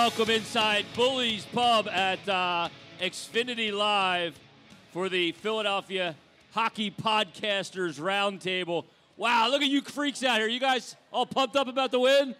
Welcome inside Bullies Pub at Xfinity Live for the Philadelphia Hockey Podcasters Roundtable. Wow, look at you freaks out here. You guys all pumped up about the win?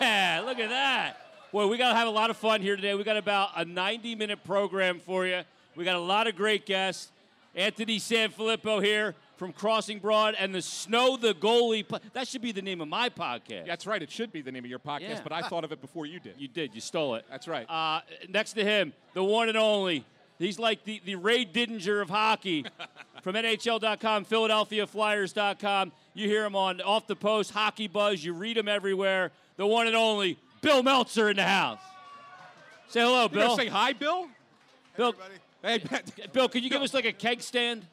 Yeah, look at that. Boy, we got to have a lot of fun here today. We got about a 90-minute program for you. We got a lot of great guests. Anthony Sanfilippo here from Crossing Broad and the Snow the Goalie. That should be the name of my podcast. That's right. It should be the name of your podcast, yeah. But I thought of it before you did. You did. You stole it. That's right. Next to him, the one and only. He's like the Ray Didinger of hockey. From NHL.com, PhiladelphiaFlyers.com. You hear him on Off the Post, Hockey Buzz. You read him everywhere. The one and only Bill Meltzer in the house. Say hello, Bill. Say hi, Bill. Hey, Bill, everybody. Hey, Bill, could you give us like a keg stand?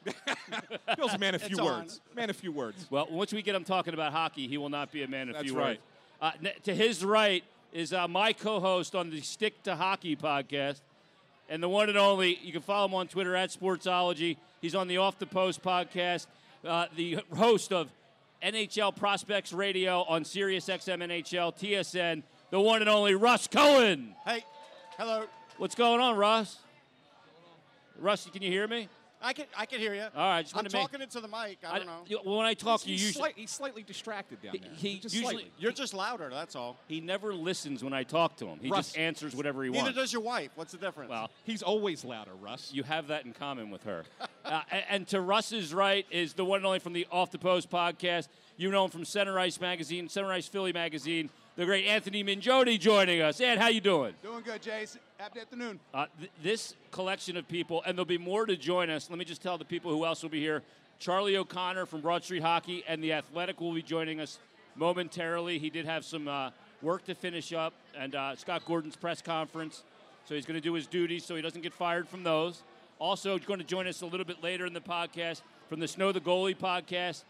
Bill's a man of few words. Man of few words. Well, once we get him talking about hockey, he will not be a man of few words. That's right. To his right is my co-host on the Stick to Hockey podcast. And the one and only, you can follow him on Twitter, at Sportsology. He's on the Off the Post podcast, the host of NHL Prospects Radio on Sirius XM NHL, TSN, the one and only Russ Cohen. Hey, hello. What's going on, Russ? Russ, can you hear me? I can hear you. All right, just I'm talking into the mic. I don't know. Well, when I talk, he's slightly distracted down there. You're just louder. That's all. He never listens when I talk to him. He just answers whatever he wants. Neither does your wife. What's the difference? Well, he's always louder, Russ. You have that in common with her. And to Russ's right is the one and only from the Off the Post podcast. You know him from Center Ice Magazine, Center Ice Philly Magazine. The great Anthony Mangione joining us. Ed, how you doing? Doing good, Jace. Happy afternoon. This collection of people, and there'll be more to join us. Let me just tell the people who else will be here. Charlie O'Connor from Broad Street Hockey and The Athletic will be joining us momentarily. He did have some work to finish up, and Scott Gordon's press conference. So he's going to do his duties so he doesn't get fired from those. Also going to join us a little bit later in the podcast from the Snow the Goalie podcast.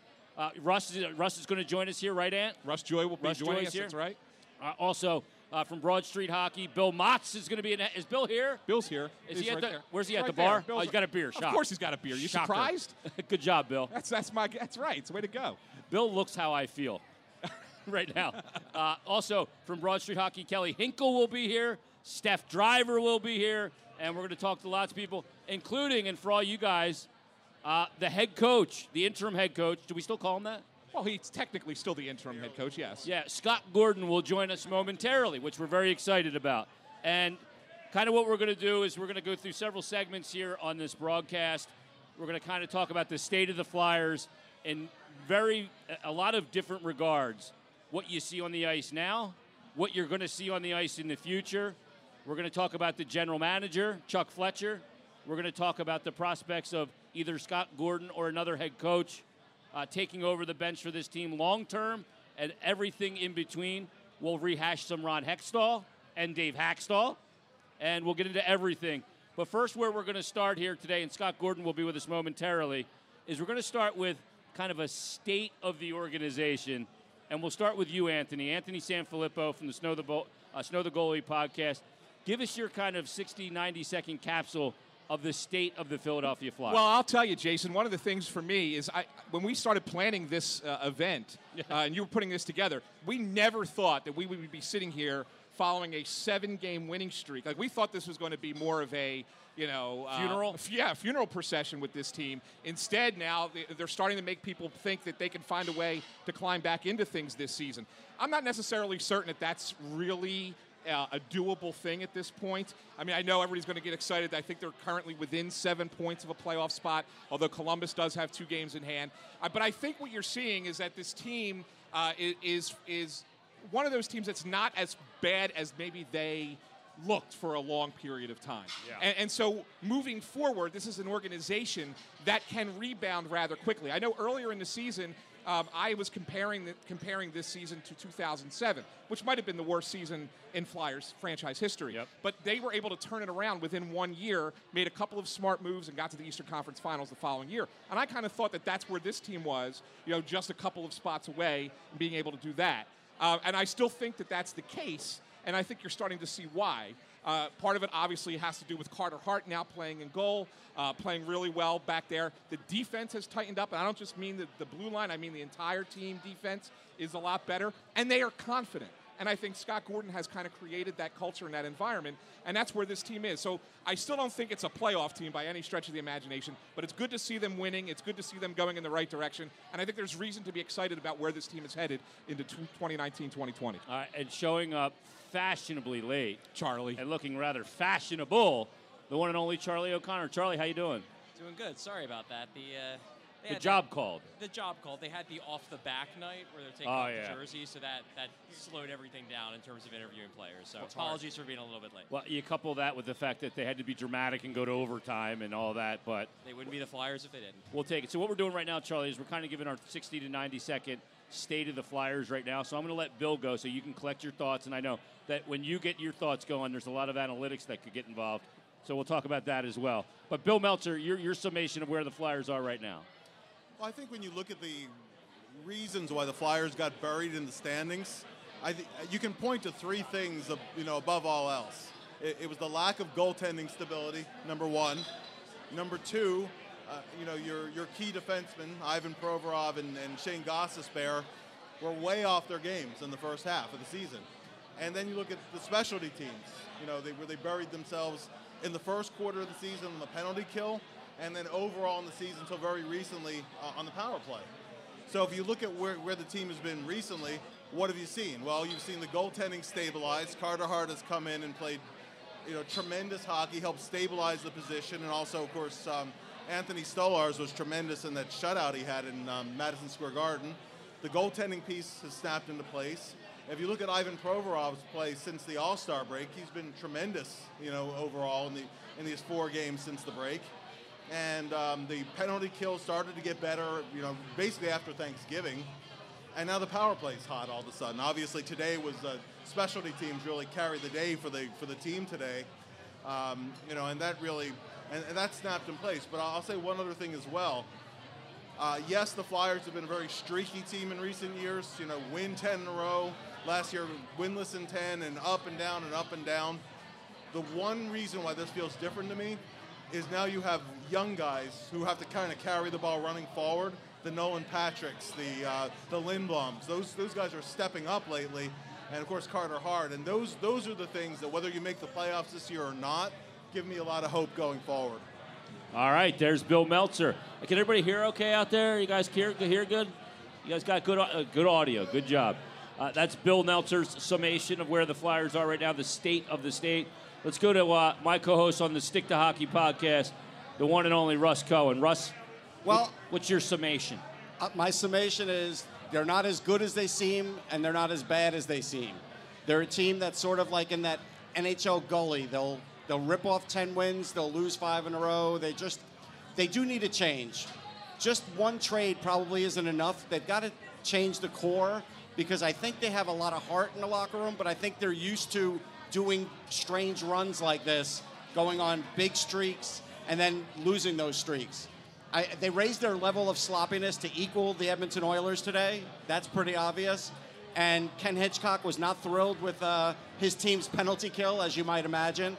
Russ is going to join us here, right, Ant? Russ Joy will be joining us here. That's right. Also, from Broad Street Hockey, Bill Motz is going to be in. Is Bill here? Bill's here. Where's he at? The bar? Oh, he's got a beer. Of course he's got a beer. You surprised? Good job, Bill. That's right. It's the way to go. Bill looks how I feel right now. Also, from Broad Street Hockey, Kelly Hinkle will be here. Steph Driver will be here. And we're going to talk to lots of people, including, and for all you guys, the head coach, the interim head coach. Do we still call him that? Well, he's technically still the interim head coach, yes. Yeah, Scott Gordon will join us momentarily, which we're very excited about. And kind of what we're going to do is we're going to go through several segments here on this broadcast. We're going to kind of talk about the state of the Flyers in a lot of different regards. What you see on the ice now, what you're going to see on the ice in the future. We're going to talk about the general manager, Chuck Fletcher. We're going to talk about the prospects of either Scott Gordon or another head coach taking over the bench for this team long-term, and everything in between. We'll rehash some Ron Hextall and Dave Hackstall, and we'll get into everything. But first, where we're going to start here today, and Scott Gordon will be with us momentarily, is we're going to start with kind of a state of the organization, and we'll start with you, Anthony. Anthony Sanfilippo from the Snow the Goalie podcast. Give us your kind of 60, 90-second capsule of the state of the Philadelphia Flyers. Well, I'll tell you, Jason, one of the things for me is when we started planning this event, and you were putting this together, we never thought that we would be sitting here following a 7-game winning streak. Like, we thought this was going to be more of a, funeral? Funeral procession with this team. Instead, now, they're starting to make people think that they can find a way to climb back into things this season. I'm not necessarily certain that that's really a doable thing at this point. I mean, I know everybody's going to get excited. I think they're currently within 7 points of a playoff spot, although Columbus does have 2 games in hand. But I think what you're seeing is that this team is one of those teams that's not as bad as maybe they looked for a long period of time. Yeah. And so moving forward, this is an organization that can rebound rather quickly. I know earlier in the season, I was comparing this season to 2007, which might have been the worst season in Flyers franchise history. Yep. But they were able to turn it around within 1 year, made a couple of smart moves, and got to the Eastern Conference Finals the following year. And I kind of thought that that's where this team was, just a couple of spots away and being able to do that. And I still think that that's the case, and I think you're starting to see why. Part of it, obviously, has to do with Carter Hart now playing in goal, playing really well back there. The defense has tightened up, and I don't just mean the blue line. I mean the entire team defense is a lot better, and they are confident. And I think Scott Gordon has kind of created that culture and that environment, and that's where this team is. So I still don't think it's a playoff team by any stretch of the imagination, but it's good to see them winning. It's good to see them going in the right direction, and I think there's reason to be excited about where this team is headed into 2019-2020. And showing up fashionably late, Charlie, and looking rather fashionable, the one and only Charlie O'Connor. Charlie, how you doing? Doing good. Sorry about that. The job called. They had the off-the-back night where they're taking off the jersey, so that slowed everything down in terms of interviewing players. So apologies for being a little bit late. Well, you couple that with the fact that they had to be dramatic and go to overtime and all that, but they wouldn't be the Flyers if they didn't. We'll take it. So what we're doing right now, Charlie, is we're kind of giving our 60 to 90-second state of the Flyers right now. So I'm going to let Bill go so you can collect your thoughts, and I know that when you get your thoughts going, there's a lot of analytics that could get involved. So we'll talk about that as well. But Bill Meltzer, your summation of where the Flyers are right now. Well, I think when you look at the reasons why the Flyers got buried in the standings, you can point to three things, above all else. It was the lack of goaltending stability, number one. Number two, your key defensemen, Ivan Provorov and Shane Gostisbehere, were way off their games in the first half of the season. And then you look at the specialty teams. They buried themselves in the first quarter of the season on the penalty kill, and then overall in the season until very recently on the power play. So if you look at where the team has been recently, what have you seen? Well, you've seen the goaltending stabilize. Carter Hart has come in and played tremendous hockey, helped stabilize the position, and also, of course, Anthony Stolarz was tremendous in that shutout he had in Madison Square Garden. The goaltending piece has snapped into place. If you look at Ivan Provorov's play since the All-Star break, he's been tremendous, overall in these four games since the break. And the penalty kill started to get better, basically after Thanksgiving. And now the power play's hot all of a sudden. Obviously, today was specialty teams really carried the day for the team today, and that really and that snapped in place. But I'll say one other thing as well. Yes, the Flyers have been a very streaky team in recent years. Win 10 in a row. Last year, winless in 10, and up and down and up and down. The one reason why this feels different to me is now you have young guys who have to kind of carry the ball running forward. The Nolan Patricks, the Lindbloms, those guys are stepping up lately, and of course Carter Hart. And those are the things that, whether you make the playoffs this year or not, give me a lot of hope going forward. All right, there's Bill Meltzer. Can everybody hear okay out there? You guys hear good? You guys got good audio. Good job. That's Bill Meltzer's summation of where the Flyers are right now, the state of the state. Let's go to my co-host on the Stick to Hockey podcast, the one and only Russ Cohen. Russ, well, what's your summation? My summation is they're not as good as they seem, and they're not as bad as they seem. They're a team that's sort of like in that NHL goalie. They'll rip off 10 wins, they'll lose 5 in a row. They do need a change. Just one trade probably isn't enough. They've got to change the core, because I think they have a lot of heart in the locker room, but I think they're used to doing strange runs like this, going on big streaks and then losing those streaks. They raised their level of sloppiness to equal the Edmonton Oilers today. That's pretty obvious. And Ken Hitchcock was not thrilled with his team's penalty kill, as you might imagine.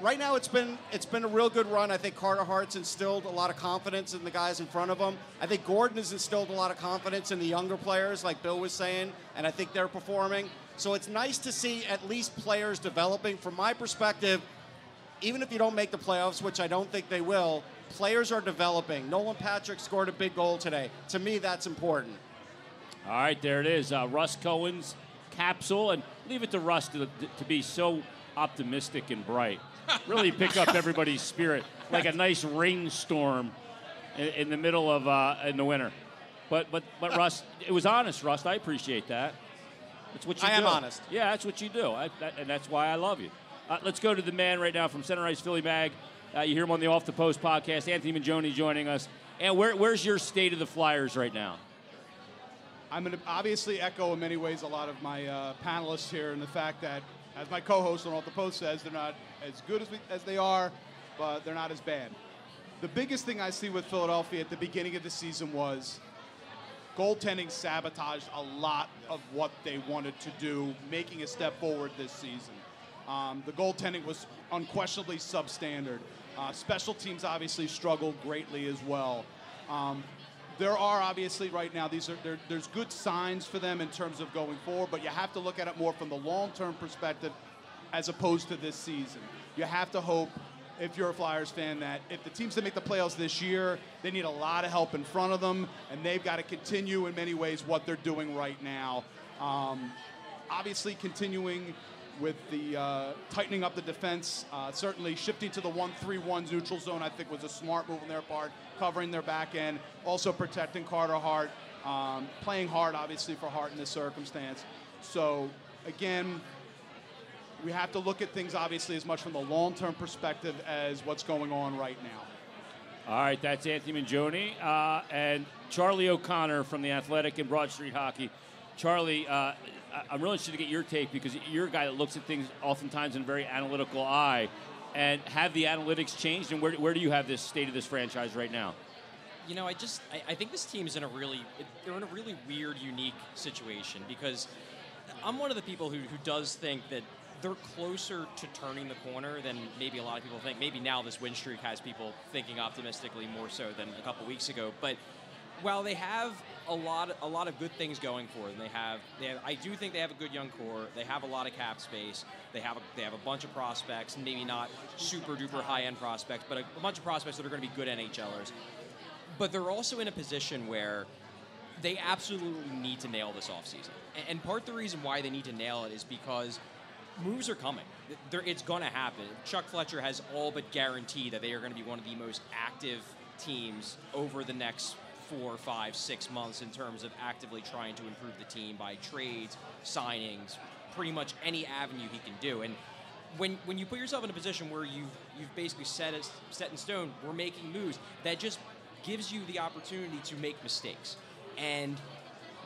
Right now, it's been a real good run. I think Carter Hart's instilled a lot of confidence in the guys in front of him. I think Gordon has instilled a lot of confidence in the younger players, like Bill was saying, and I think they're performing. So it's nice to see at least players developing. From my perspective, even if you don't make the playoffs, which I don't think they will, players are developing. Nolan Patrick scored a big goal today. To me, that's important. All right, there it is. Russ Cohen's capsule. And leave it to Russ to be so optimistic and bright. Really pick up everybody's spirit like a nice rainstorm in the middle of in the winter. But Russ, it was honest, Russ. I appreciate that. That's what you do. I am honest. Yeah, that's what you do, and that's why I love you. Let's go to the man right now from Center Ice Philly Mag. You hear him on the Off the Post podcast. Anthony Mangione joining us. And where's your state of the Flyers right now? I'm going to obviously echo in many ways a lot of my panelists here, and the fact that, as my co-host on Off the Post says, they're not as good as they are, but they're not as bad. The biggest thing I see with Philadelphia at the beginning of the season was goaltending sabotaged a lot of what they wanted to do, making a step forward this season. The goaltending was unquestionably substandard. Special teams obviously struggled greatly as well. there are obviously right now, there's good signs for them in terms of going forward, but you have to look at it more from the long-term perspective as opposed to this season. You have to hope, if you're a Flyers fan, that if the teams that make the playoffs this year, they need a lot of help in front of them, and they've got to continue in many ways what they're doing right now. Obviously continuing with the tightening up the defense, certainly shifting to the 1-3-1 neutral zone, I think was a smart move on their part, covering their back end, also protecting Carter Hart, playing hard, obviously, for Hart in this circumstance. So, again, we have to look at things, obviously, as much from the long-term perspective as what's going on right now. All right, that's Anthony Mangione and Charlie O'Connor from The Athletic and Broad Street Hockey. Charlie, I'm really interested to get your take because you're a guy that looks at things oftentimes in a very analytical eye. And have the analytics changed? And where do you have this state of this franchise right now? You know, I think this team's in a really, they're in a really weird, unique situation because I'm one of the people who does think that they're closer to turning the corner than maybe a lot of people think. Maybe now this win streak has people thinking optimistically more so than a couple weeks ago. But while they have a lot of good things going for them, I do think they have a good young core. They have a lot of cap space. They have a bunch of prospects, maybe not super duper high end prospects, but a bunch of prospects that are going to be good NHLers. But they're also in a position where they absolutely need to nail this offseason. And part of the reason why they need to nail it is because moves are coming. It's going to happen. Chuck Fletcher has all but guaranteed that they are going to be one of the most active teams over the next 4, 5, 6 months in terms of actively trying to improve the team by trades, signings, pretty much any avenue he can do. And when you put yourself in a position where you've basically set in stone, we're making moves, that just gives you the opportunity to make mistakes. And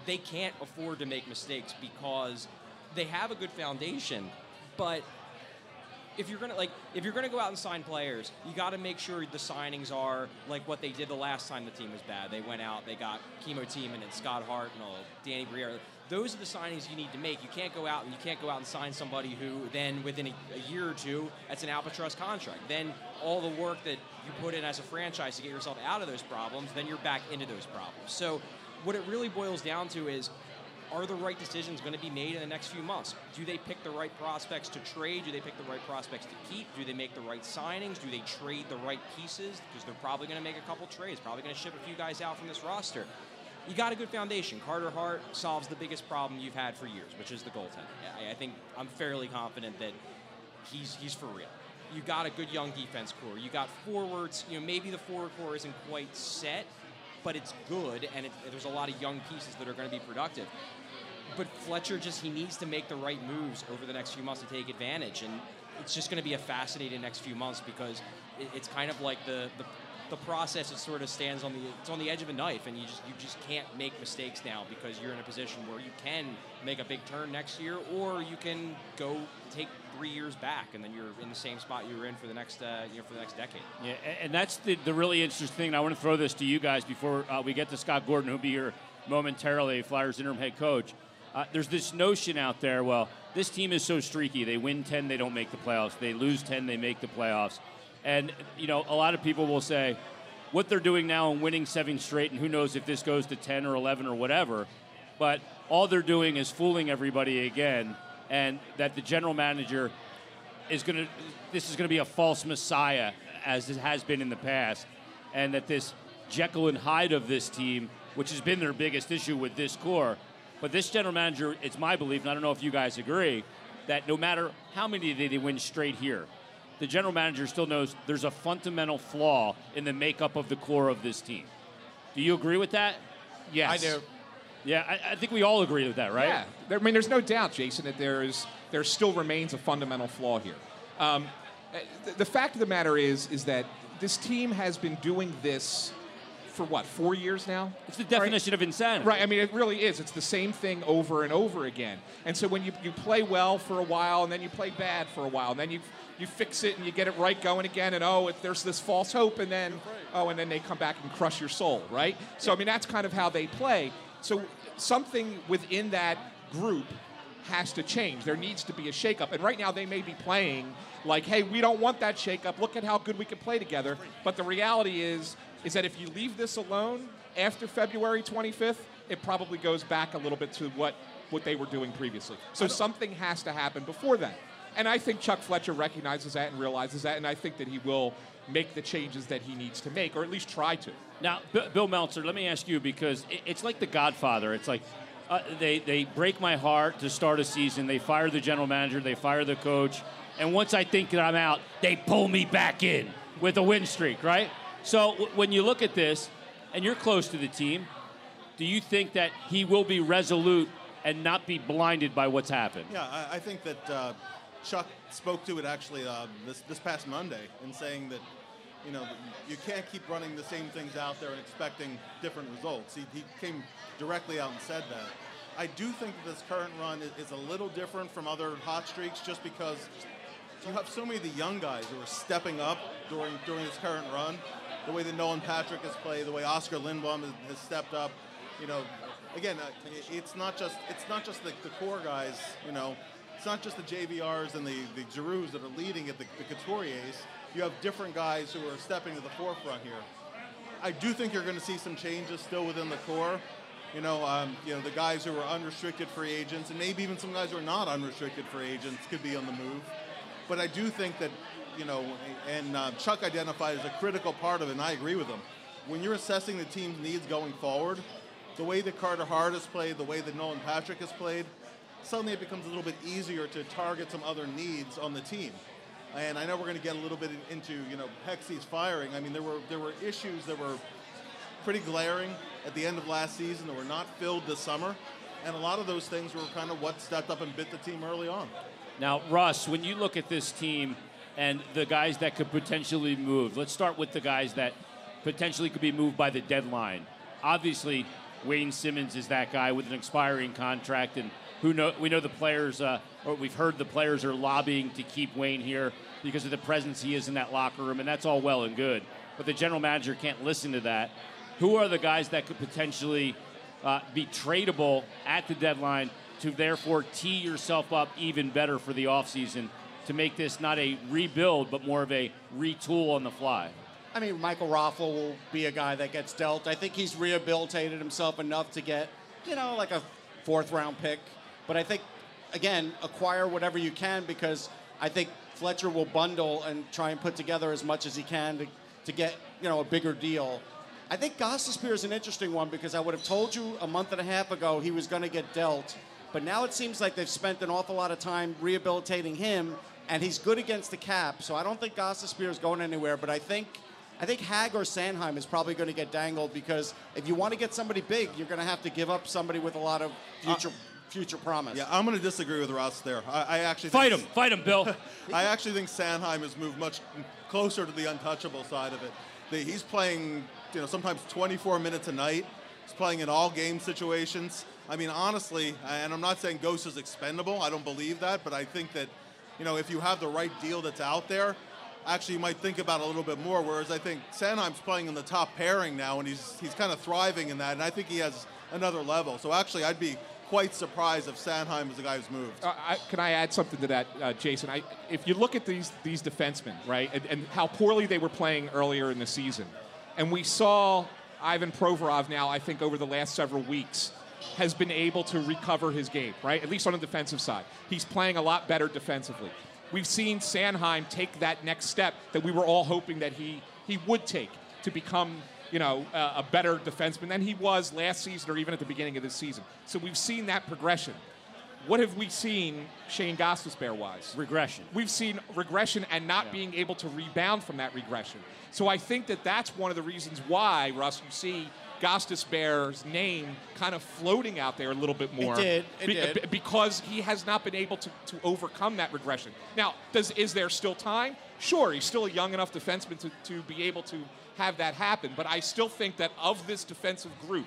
they can't afford to make mistakes because they have a good foundation, but if you're gonna go out and sign players, you got to make sure the signings are like what they did the last time the team was bad. They went out, they got Kimo Tiemann and Scott Hart and all, Danny Briere. Those are the signings you need to make. You can't go out and sign somebody who then within a year or two, that's an albatross contract. Then all the work that you put in as a franchise to get yourself out of those problems, then you're back into those problems. So what it really boils down to is, are the right decisions going to be made in the next few months? Do they pick the right prospects to trade? Do they pick the right prospects to keep? Do they make the right signings? Do they trade the right pieces? Because they're probably going to make a couple trades, probably going to ship a few guys out from this roster. You got a good foundation. Carter Hart solves the biggest problem you've had for years, which is the goaltending. I think I'm fairly confident that he's for real. You got a good young defense core. You got forwards. You know, maybe the forward core isn't quite set, but it's good, and there's a lot of young pieces that are going to be productive. But Fletcher he needs to make the right moves over the next few months to take advantage, and it's just going to be a fascinating next few months because it's kind of like the process. It sort of stands on it's on the edge of a knife, and you just can't make mistakes now because you're in a position where you can make a big turn next year, or you can go take 3 years back, and then you're in the same spot you were in for the next for the next decade. Yeah, and that's the really interesting thing. And I want to throw this to you guys before we get to Scott Gordon, who'll be here momentarily, Flyers interim head coach. There's this notion out there, well, this team is so streaky. They win 10, they don't make the playoffs. They lose 10, they make the playoffs. And, you know, a lot of people will say what they're doing now and winning 7 straight, and who knows if this goes to 10 or 11 or whatever, but all they're doing is fooling everybody again, and that the general manager is going to be a false messiah, as it has been in the past, and that this Jekyll and Hyde of this team, which has been their biggest issue with this core, but this general manager, it's my belief, and I don't know if you guys agree, that no matter how many they win straight here, the general manager still knows there's a fundamental flaw in the makeup of the core of this team. Do you agree with that? Yes. I do. Yeah, I think we all agree with that, right? Yeah. I mean, there's no doubt, Jason, that there still remains a fundamental flaw here. The fact of the matter is that this team has been doing this for what, 4 years now? It's the definition of insanity. Right, I mean, it really is. It's the same thing over and over again. And so when you play well for a while, and then you play bad for a while, and then you fix it and you get it right going again, and there's this false hope, and then, they come back and crush your soul, right? So, I mean, that's kind of how they play. So something within that group has to change. There needs to be a shakeup. And right now they may be playing like, hey, we don't want that shakeup. Look at how good we can play together. But the reality is that if you leave this alone, after February 25th, it probably goes back a little bit to what they were doing previously. So something has to happen before that. And I think Chuck Fletcher recognizes that and realizes that, and I think that he will make the changes that he needs to make, or at least try to. Now, Bill Meltzer, let me ask you, because it's like The Godfather. It's like they break my heart to start a season. They fire the general manager. They fire the coach. And once I think that I'm out, they pull me back in with a win streak, right? So when you look at this, and you're close to the team, do you think that he will be resolute and not be blinded by what's happened? Yeah, I think that Chuck spoke to it actually this past Monday in saying that, you know, you can't keep running the same things out there and expecting different results. He came directly out and said that. I do think that this current run is a little different from other hot streaks just because you have so many of the young guys who are stepping up during this current run. The way that Nolan Patrick has played, the way Oscar Lindblom has stepped up, you know, again, it's not just the core guys, you know, it's not just the JVRs and the Giroux that are leading at the Couturiers. You have different guys who are stepping to the forefront here. I do think you're going to see some changes still within the core. You know, the guys who are unrestricted free agents, and maybe even some guys who are not unrestricted free agents could be on the move. But I do think that, you know, and Chuck identified as a critical part of it, and I agree with him. When you're assessing the team's needs going forward, the way that Carter Hart has played, the way that Nolan Patrick has played, suddenly it becomes a little bit easier to target some other needs on the team. And I know we're going to get a little bit into, you know, Hextall's firing. I mean, there were issues that were pretty glaring at the end of last season that were not filled this summer, and a lot of those things were kind of what stepped up and bit the team early on. Now, Russ, when you look at this team and the guys that could potentially move, let's start with the guys that potentially could be moved by the deadline. Obviously, Wayne Simmons is that guy with an expiring contract, and we know the players, or we've heard the players are lobbying to keep Wayne here because of the presence he is in that locker room, and that's all well and good. But the general manager can't listen to that. Who are the guys that could potentially be tradable at the deadline to therefore tee yourself up even better for the offseason to make this not a rebuild but more of a retool on the fly? I mean, Michael Raffle will be a guy that gets dealt. I think he's rehabilitated himself enough to get, you know, like a fourth-round pick. But I think, again, acquire whatever you can, because I think Fletcher will bundle and try and put together as much as he can to get, you know, a bigger deal. I think Gostisbehere is an interesting one because I would have told you a month and a half ago he was going to get dealt. But now it seems like they've spent an awful lot of time rehabilitating him, and he's good against the cap. So I don't think Gostisbehere is going anywhere. But I think Hägg or Sanheim is probably going to get dangled, because if you want to get somebody big, you're going to have to give up somebody with a lot of future promise. Yeah, I'm going to disagree with Ross there. I actually think fight him, Bill. I actually think Sanheim has moved much closer to the untouchable side of it. He's playing, you know, sometimes 24 minutes a night. He's playing in all game situations. I mean, honestly, and I'm not saying Ghost is expendable. I don't believe that, but I think that, you know, if you have the right deal that's out there, actually you might think about it a little bit more. Whereas I think Sanheim's playing in the top pairing now, and he's kind of thriving in that, and I think he has another level. So actually, I'd be quite surprised if Sanheim is the guy who's moved. Can I add something to that, Jason? If you look at these defensemen, right, and how poorly they were playing earlier in the season, and we saw Ivan Provorov now, I think, over the last several weeks, has been able to recover his game, right, at least on the defensive side. He's playing a lot better defensively. We've seen Sanheim take that next step that we were all hoping that he would take to become, you know, a better defenseman than he was last season or even at the beginning of this season. So we've seen that progression. What have we seen Shane Gostisbehere-wise? Regression. We've seen regression and not being able to rebound from that regression. So I think that that's one of the reasons why, Russ, you see Gostisbehere's name kind of floating out there a little bit more. It did. Because he has not been able to overcome that regression. Now, is there still time? Sure, he's still a young enough defenseman to be able to have that happen, but I still think that of this defensive group,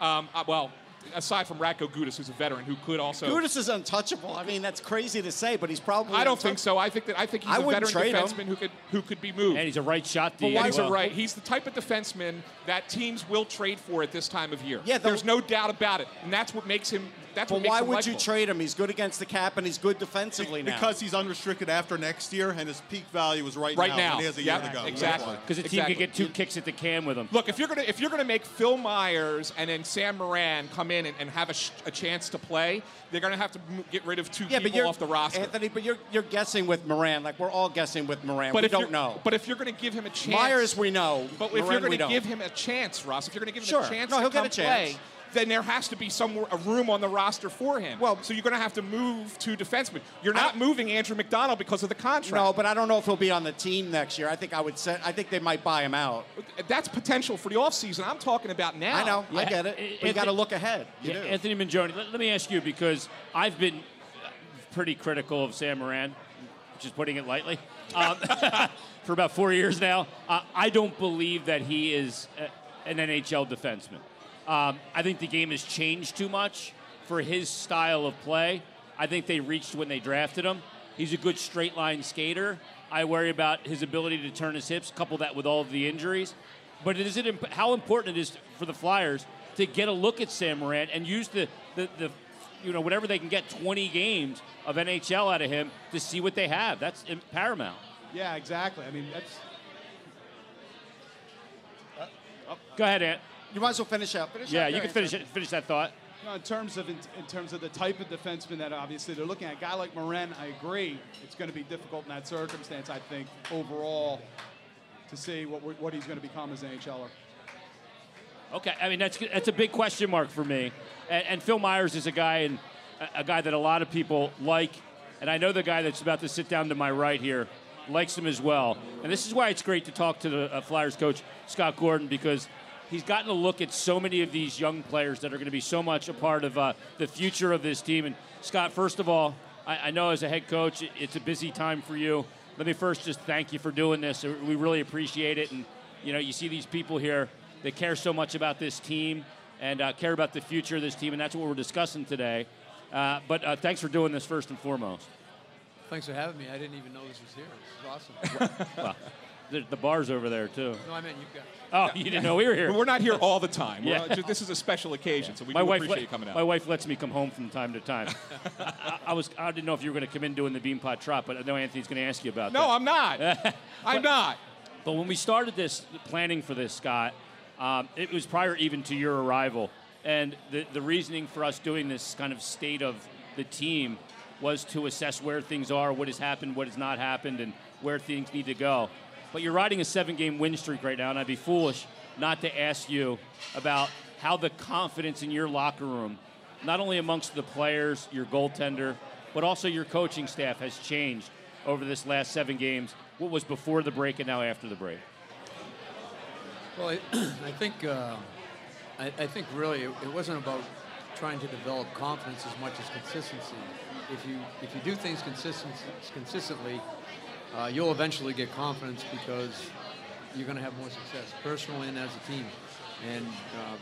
well, aside from Ratko Gudas, who's a veteran, who could also... Gudas is untouchable. I mean, that's crazy to say, but he's probably... I don't think so. I think he's a veteran defenseman who could be moved. And he's a right shot D. He's the type of defenseman that teams will trade for at this time of year. Yeah, there's no doubt about it, and that's what makes him that's what makes him likable. Why would you trade him? He's good against the cap and he's good defensively now. Because he's unrestricted after next year and his peak value is right now. And he has a year to go. Exactly. Because the team could get two kicks at the can with him. Look, if you're gonna make Phil Myers and then Sam Morin come in and have a chance to play, they're gonna have to get rid of two people off the roster. Anthony, but you're guessing with Morin. Like, we're all guessing with Morin. But we don't know. But if you're gonna give him a chance, Myers we know. But if you're gonna give him a chance, Russ, if you're gonna give him a chance to come play, then there has to be a room on the roster for him. Well, so you're going to have to move two defensemen. You're not moving Andrew McDonald because of the contract. No, but I don't know if he'll be on the team next year. I think they might buy him out. That's potential for the offseason. I'm talking about now. I know. Yeah. I get it. We've got to look ahead. Yeah, Anthony Mangione, let me ask you, because I've been pretty critical of Sam Morin, which is putting it lightly, for about 4 years now. I don't believe that he is an NHL defenseman. I think the game has changed too much for his style of play. I think they reached when they drafted him. He's a good straight-line skater. I worry about his ability to turn his hips, couple that with all of the injuries. But how important it is for the Flyers to get a look at Sam Morin and use the whenever they can get 20 games of NHL out of him to see what they have. That's paramount. Yeah, exactly. I mean, that's... Go ahead, Ant. You might as well finish up. Finish that thought. No, in terms of the type of defenseman that obviously they're looking at, a guy like Morin, I agree, it's going to be difficult in that circumstance. I think overall to see what he's going to become as an NHLer. Okay, I mean that's a big question mark for me. And Phil Myers is a guy that a lot of people like, and I know the guy that's about to sit down to my right here likes him as well. And this is why it's great to talk to the Flyers coach Scott Gordon, because he's gotten a look at so many of these young players that are going to be so much a part of the future of this team. And, Scott, first of all, I know as a head coach, it's a busy time for you. Let me first just thank you for doing this. We really appreciate it. And, you see these people here that care so much about this team and care about the future of this team, and that's what we're discussing today. But thanks for doing this first and foremost. Thanks for having me. I didn't even know this was here. This is awesome. Well, the bar's over there, too. No, I meant you guys. Oh, you didn't know we were here. We're not here all the time. This is a special occasion, so we appreciate you coming out. My wife lets me come home from time to time. I didn't know if you were going to come in doing the Beanpot Trot, but I know Anthony's going to ask you about that. No, I'm not. I'm not. But when we started this, planning for this, Scott, it was prior even to your arrival. And the reasoning for us doing this kind of state of the team was to assess where things are, what has happened, what has not happened, and where things need to go. But you're riding a 7-game win streak right now, and I'd be foolish not to ask you about how the confidence in your locker room, not only amongst the players, your goaltender, but also your coaching staff has changed over this last 7 games. What was before the break and now after the break? Well, I think really it wasn't about trying to develop confidence as much as consistency. If you do things consistently. You'll eventually get confidence because you're going to have more success, personally and as a team. And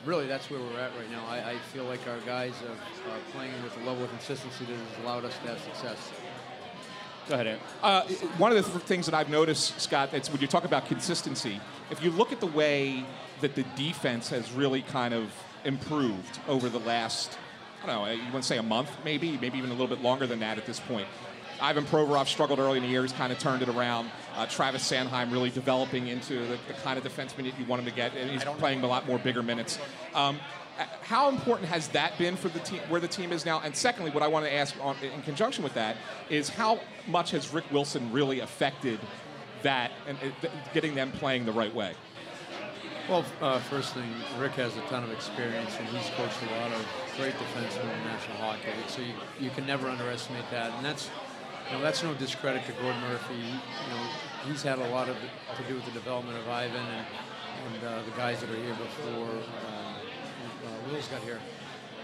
really, that's where we're at right now. I feel like our guys are playing with a level of consistency that has allowed us to have success. Go ahead, Ant. One of the things that I've noticed, Scott, that's when you talk about consistency, if you look at the way that the defense has really kind of improved over the last, I don't know, you want to say a month maybe even a little bit longer than that at this point. Ivan Provorov struggled early in the year. He's kind of turned it around. Travis Sanheim really developing into the kind of defenseman that you want him to get. And he's playing a lot more bigger minutes. How important has that been for the team, where the team is now? And secondly, what I want to ask in conjunction with that is how much has Rick Wilson really affected that and getting them playing the right way? Well, first thing, Rick has a ton of experience, and he's coached a lot of great defensemen in National Hockey League. So you can never underestimate that. And that's no discredit to Gordon Murphy. He's had a lot to do with the development of Ivan and the guys that are here before Will's got here.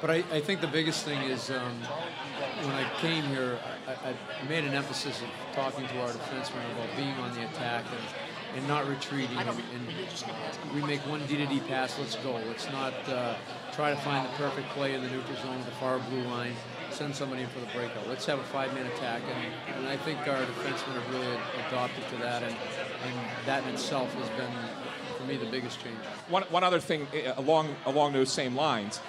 But I think the biggest thing is when I came here, I made an emphasis of talking to our defensemen about being on the attack and not retreating. And we make one D-to-D pass, let's go. Let's not try to find the perfect play in the neutral zone with the far blue line. Send somebody in for the breakout. Let's have a 5-man attack, and I think our defensemen have really adopted to that, and that in itself has been, for me, the biggest change. One other thing along those same lines,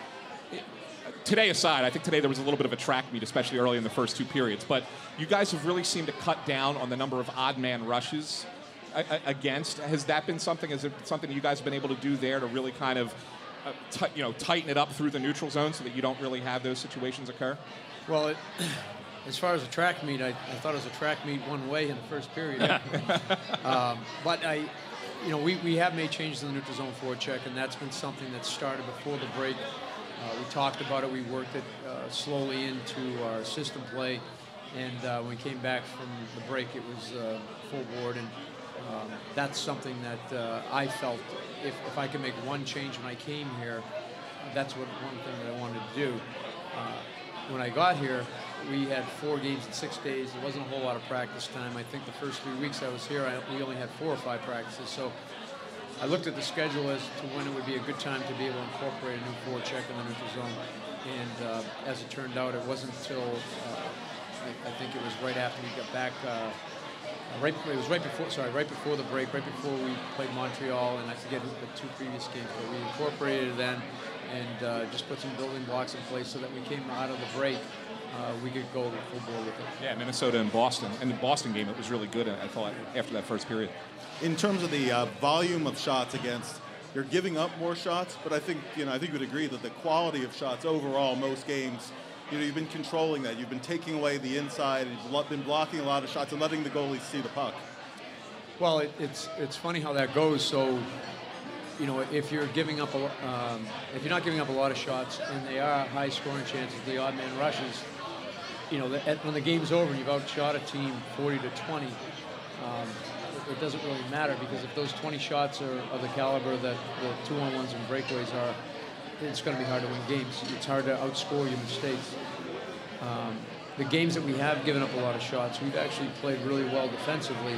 today aside, I think today there was a little bit of a track meet, especially early in the first two periods. But you guys have really seemed to cut down on the number of odd man rushes against. Has that been something? Is it something you guys have been able to do there to really kind of tighten it up through the neutral zone so that you don't really have those situations occur? Well, as far as a track meet, I thought it was a track meet one way in the first period. But we have made changes in the neutral zone forecheck, and that's been something that started before the break. We talked about it. We worked it slowly into our system play, and when we came back from the break, it was full board, and that's something that I felt if I could make one change when I came here, that's one thing that I wanted to do. When I got here, we had 4 games in 6 days. There wasn't a whole lot of practice time. I think the first 3 weeks I was here, we only had 4 or 5 practices. So I looked at the schedule as to when it would be a good time to be able to incorporate a new forecheck in the neutral zone. And as it turned out, it wasn't until I think it was right after we got back. Right before the break, right before we played Montreal, and I forget the 2 previous games, but we incorporated it then and just put some building blocks in place so that we came out of the break. We could go full ball with it. Yeah, Minnesota and Boston. And the Boston game, it was really good, I thought, after that first period. In terms of the volume of shots against, you're giving up more shots, but I think you would agree that the quality of shots overall, most games, you've been controlling that. You've been taking away the inside, and you've been blocking a lot of shots and letting the goalies see the puck. Well, it's funny how that goes. So, if you're giving up, if you're not giving up a lot of shots, and they are high scoring chances, the odd man rushes. When the game's over and you've outshot a team 40 to 20, it doesn't really matter, because if those 20 shots are of the caliber that the 2-on-1s and breakaways are, it's going to be hard to win games. It's hard to outscore your mistakes. The games that we have given up a lot of shots, we've actually played really well defensively,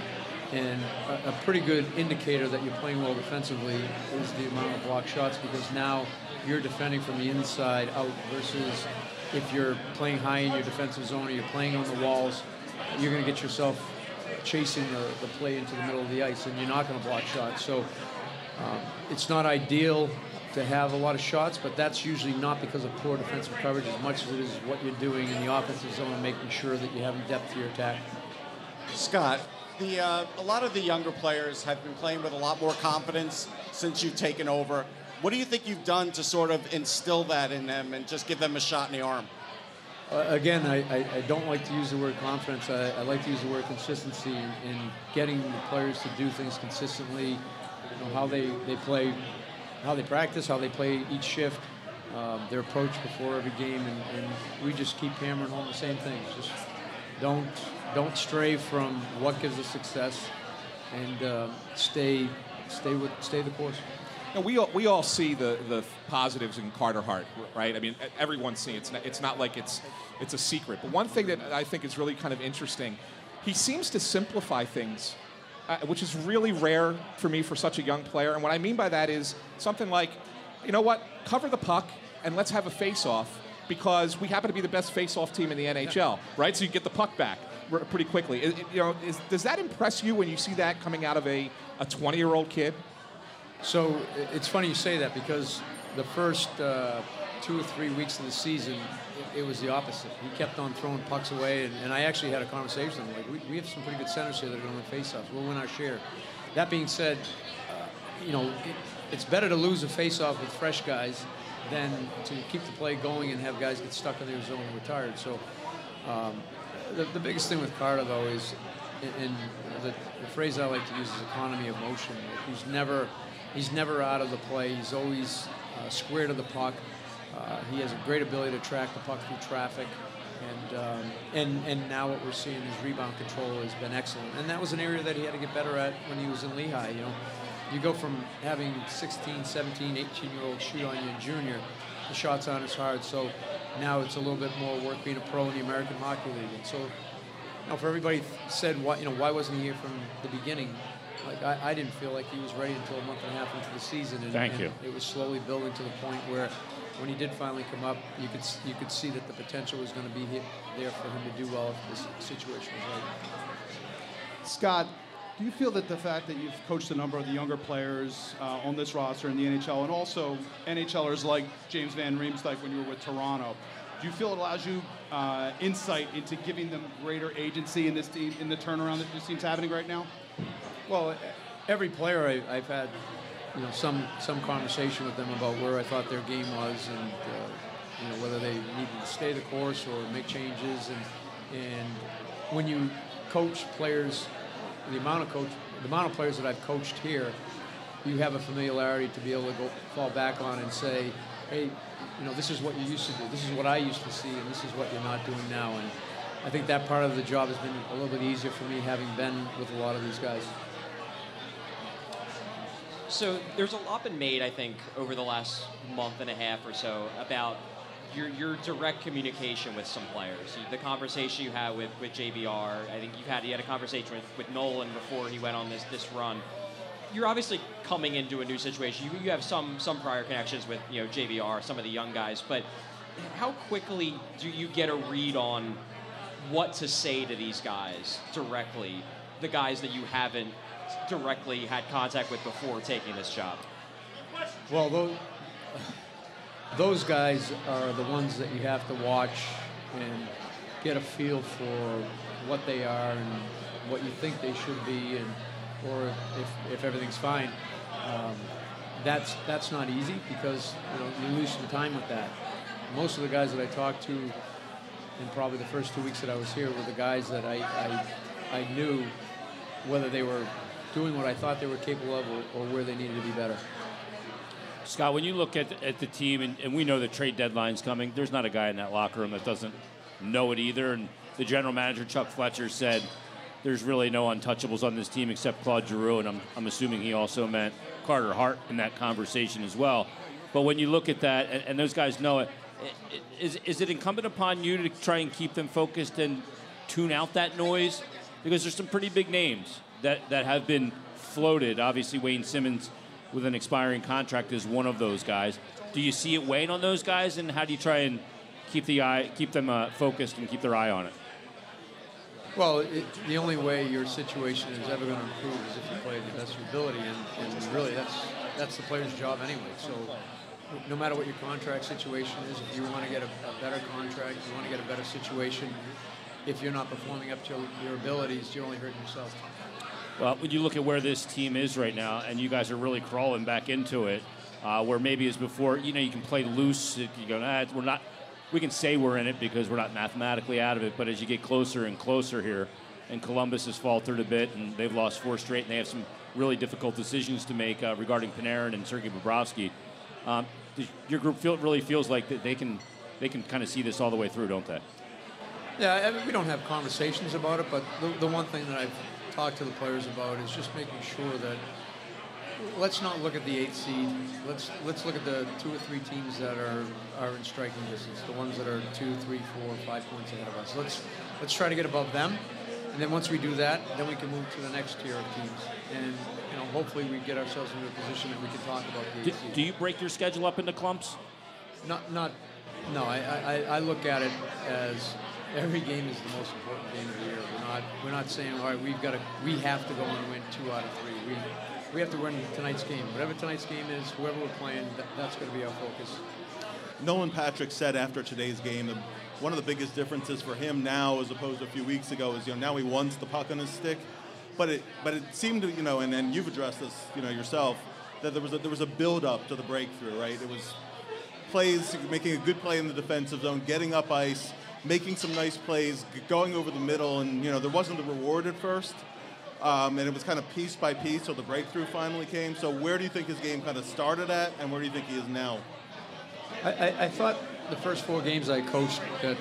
and a pretty good indicator that you're playing well defensively is the amount of blocked shots, because now you're defending from the inside out versus if you're playing high in your defensive zone or you're playing on the walls, you're going to get yourself chasing the play into the middle of the ice, and you're not going to block shots. So it's not ideal to have a lot of shots, but that's usually not because of poor defensive coverage as much as it is what you're doing in the offensive zone and making sure that you have depth to your attack. Scott, a lot of the younger players have been playing with a lot more confidence since you've taken over. What do you think you've done to sort of instill that in them and just give them a shot in the arm? Again, I don't like to use the word confidence. I like to use the word consistency in getting the players to do things consistently, how they play, how they practice, how they play each shift, their approach before every game, and we just keep hammering home the same things. Just don't stray from what gives us success, and stay the course. And we all see the positives in Carter Hart, right? I mean, everyone's seeing it. It's not like it's a secret. But one thing that I think is really kind of interesting, he seems to simplify things, which is really rare for me for such a young player. And what I mean by that is something like, cover the puck and let's have a face-off, because we happen to be the best face-off team in the NHL, right? So you get the puck back pretty quickly. Does that impress you when you see that coming out of a 20-year-old kid? So it's funny you say that, because the first 2 or 3 weeks of the season, it was the opposite. He kept on throwing pucks away, and I actually had a conversation. I'm like, we have some pretty good centers here that are going to win face-offs. We'll win our share. That being said, it's better to lose a face-off with fresh guys than to keep the play going and have guys get stuck in their zone and retired. So the biggest thing with Carter, though, is, and the phrase I like to use is economy of motion. He's never out of the play. He's always square to the puck. He has a great ability to track the puck through traffic. And now what we're seeing is rebound control has been excellent. And that was an area that he had to get better at when he was in Lehigh. You go from having 16, 17, 18-year-olds shoot on you in junior, the shots aren't as hard. So now it's a little bit more work being a pro in the American Hockey League. And so if everybody said, why wasn't he here from the beginning? Like, I didn't feel like he was ready until a month and a half into the season, and it was slowly building to the point where, when he did finally come up, you could see that the potential was going to be there for him to do well if this situation was right. Scott, Do you feel that the fact that you've coached a number of the younger players on this roster in the NHL, and also NHLers like James Van Riemsdyk when you were with Toronto, do you feel it allows you insight into giving them greater agency in this team, in the turnaround that this team's happening right now? Well, every player I've had, you know, some conversation with them about where I thought their game was, and you know, whether they needed to stay the course or make changes. And when you coach players, the amount of players that I've coached here, you have a familiarity to be able to go fall back on and say, hey, you know, this is what you used to do, this is what I used to see, and this is what you're not doing now. And I think that part of the job has been a little bit easier for me, having been with a lot of these guys. So there's a lot been made, I think, over the last month and a half or so about your direct communication with some players. The conversation you had with JVR, I think you had a conversation with Nolan before he went on this run. You're obviously coming into a new situation. You have some prior connections with, you know, JVR, some of the young guys, but how quickly do you get a read on what to say to these guys directly, the guys that you haven't directly had contact with before taking this job? Well, those guys are the ones that you have to watch and get a feel for what they are and what you think they should be, and or if everything's fine. That's not easy, because you know, you lose some time with that. Most of the guys that I talked to in probably the first 2 weeks that I was here were the guys that I knew whether they were doing what I thought they were capable of, or where they needed to be better. Scott, when you look at the team, and we know the trade deadline's coming, there's not a guy in that locker room that doesn't know it either. And the general manager, Chuck Fletcher, said there's really no untouchables on this team except Claude Giroux, and I'm assuming he also meant Carter Hart in that conversation as well. But when you look at that, and those guys know it, is it incumbent upon you to try and keep them focused and tune out that noise? Because there's some pretty big names that have been floated. Obviously, Wayne Simmons, with an expiring contract, is one of those guys. Do you see it weighing on those guys, and how do you try and keep them focused and keep their eye on it? Well, the only way your situation is ever going to improve is if you play to the best of your ability, and really that's the player's job anyway. So no matter what your contract situation is, if you want to get a better contract, you want to get a better situation, if you're not performing up to your abilities, you're only hurting yourself. Well, when you look at where this team is right now, and you guys are really crawling back into it, where maybe as before, you know, you can play loose. You go, we're not. We can say we're in it because we're not mathematically out of it. But as you get closer and closer here, and Columbus has faltered a bit, and they've lost 4 straight, and they have some really difficult decisions to make regarding Panarin and Sergei Bobrovsky. Your group really feels like that they can kind of see this all the way through, don't they? Yeah, I mean, we don't have conversations about it, but the one thing that I've talk to the players about is just making sure that let's not look at the 8th seed. Let's look at the 2 or 3 teams that are in striking distance, the ones that are 2, 3, 4, 5 points ahead of us. Let's try to get above them, and then once we do that, then we can move to the next tier of teams, and you know, hopefully we get ourselves into a position that we can talk about the 8th seed. Do you break your schedule up into clumps? No. I look at it as every game is the most important game of the year. We're not saying, all right, we have to go and win 2 out of 3. We have to win tonight's game. Whatever tonight's game is, whoever we're playing, that's going to be our focus. Nolan Patrick said after today's game that one of the biggest differences for him now, as opposed to a few weeks ago, is, you know, now he wants the puck on his stick, but it seemed to, you know, and you've addressed this, you know, yourself, that there was a build up to the breakthrough, right? It was plays, making a good play in the defensive zone, getting up ice, making some nice plays, going over the middle, and, you know, there wasn't the reward at first, and it was kind of piece by piece, so the breakthrough finally came. So where do you think his game kind of started at, and where do you think he is now? I thought the first 4 games I coached that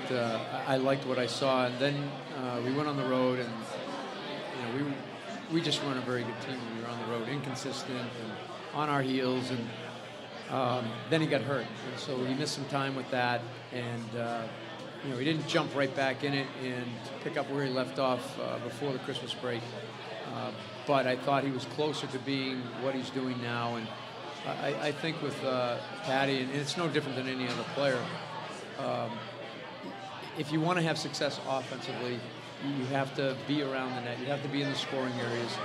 I liked what I saw, and then we went on the road, and, you know, we just weren't a very good team when we were on the road, inconsistent and on our heels, and then he got hurt, and so he missed some time with that, and you know, he didn't jump right back in it and pick up where he left off before the Christmas break. But I thought he was closer to being what he's doing now. And I think with Patty, and it's no different than any other player, if you want to have success offensively, you have to be around the net. You have to be in the scoring areas.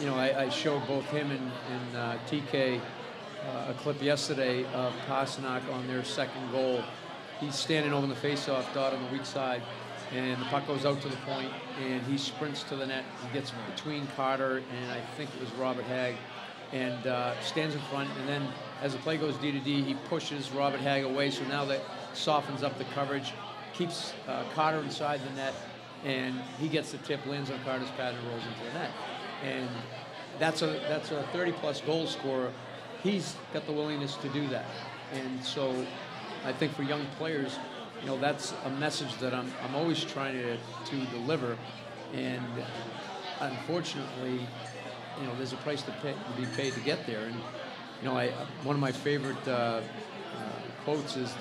you know, I showed both him and TK a clip yesterday of Pasternak on their second goal. He's standing over in the faceoff dot on the weak side, and the puck goes out to the point, and he sprints to the net. He gets between Carter and I think it was Robert Hägg, and stands in front, and then as the play goes D to D, he pushes Robert Hägg away, so now that softens up the coverage, keeps Carter inside the net, and he gets the tip, lands on Carter's pad, and rolls into the net. And that's a 30-plus goal scorer. He's got the willingness to do that. And so I think for young players, you know, that's a message that I'm always trying to deliver. And unfortunately, you know, there's a price to be paid to get there. And, you know, one of my favorite quotes is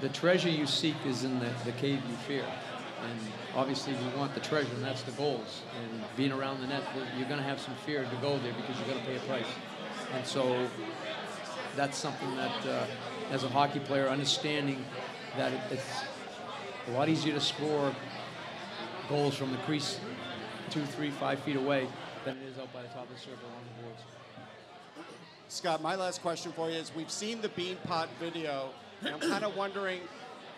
the treasure you seek is in the cave you fear. And obviously we want the treasure, and that's the goals. And being around the net, you're going to have some fear to go there because you're going to pay a price. And so that's something that, as a hockey player, understanding that it's a lot easier to score goals from the crease 2, 3, 5 feet away than it is out by the top of the circle on the boards. Scott, my last question for you is, we've seen the Beanpot video, and I'm kind of wondering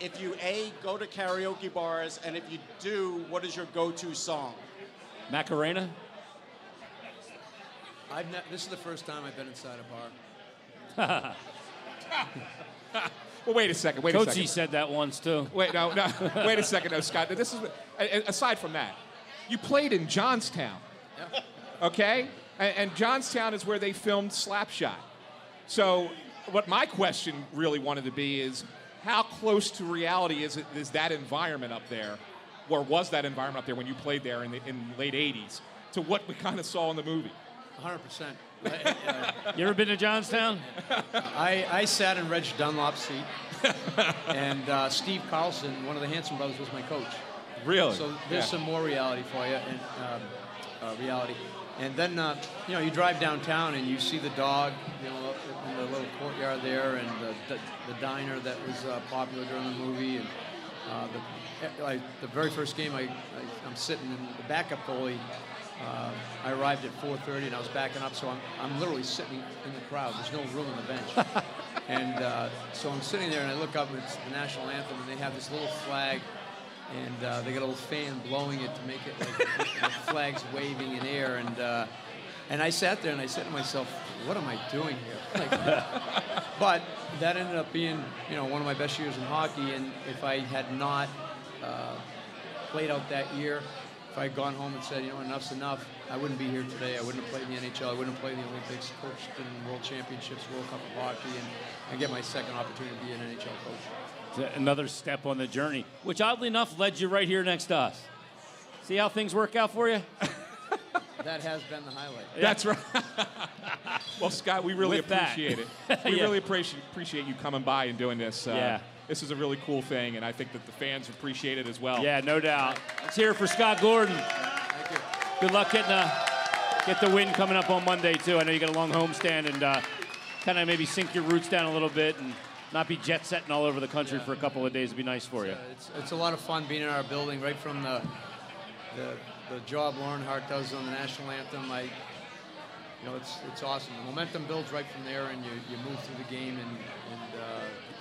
if you, A, go to karaoke bars, and if you do, what is your go-to song? Macarena? This is the first time I've been inside a bar. Well, wait a second, wait a second. Coachy said that once, too. Wait, no, wait a second, no, Scott. This is, aside from that, you played in Johnstown, yeah. Okay? And Johnstown is where they filmed Slapshot. So what my question really wanted to be is, how close to reality is that environment up there, or was that environment up there when you played there in the late 80s, to what we kind of saw in the movie? 100%. You ever been to Johnstown? I sat in Reg Dunlop's seat, and Steve Carlson, one of the Hanson brothers, was my coach. Really? So there's some more reality for you, and reality. And then, you know, you drive downtown and you see the dog, you know, in the little courtyard there, and the diner that was popular during the movie. And the very first game, I'm sitting in the backup goalie. I arrived at 4:30 and I was backing up, so I'm literally sitting in the crowd. There's no room on the bench. And so I'm sitting there and I look up, and it's the national anthem, and they have this little flag. And they got a little fan blowing it to make it like the flag's waving in air. And I sat there and I said to myself, what am I doing here? Like, but that ended up being, you know, one of my best years in hockey. And if I had not played out that year, if I had gone home and said, you know, enough's enough, I wouldn't be here today. I wouldn't have played in the NHL. I wouldn't have played in the Olympics, coached in World Championships, World Cup of Hockey, and I get my second opportunity to be an NHL coach. Another step on the journey, which oddly enough led you right here next to us. See how things work out for you? That has been the highlight. Yeah. That's right. Well, Scott, we really appreciate it. We really appreciate you coming by and doing this. This is a really cool thing, and I think that the fans appreciate it as well. Yeah, no doubt. Let's hear it for Scott Gordon. Thank you. Good luck getting get the win coming up on Monday, too. I know you got a long homestand, and kind of maybe sink your roots down a little bit and not be jet-setting all over the country for a couple of days would be nice for you. It's a lot of fun being in our building, right from the job Lauren Hart does on the national anthem. You know, it's awesome. The momentum builds right from there, and you move through the game, and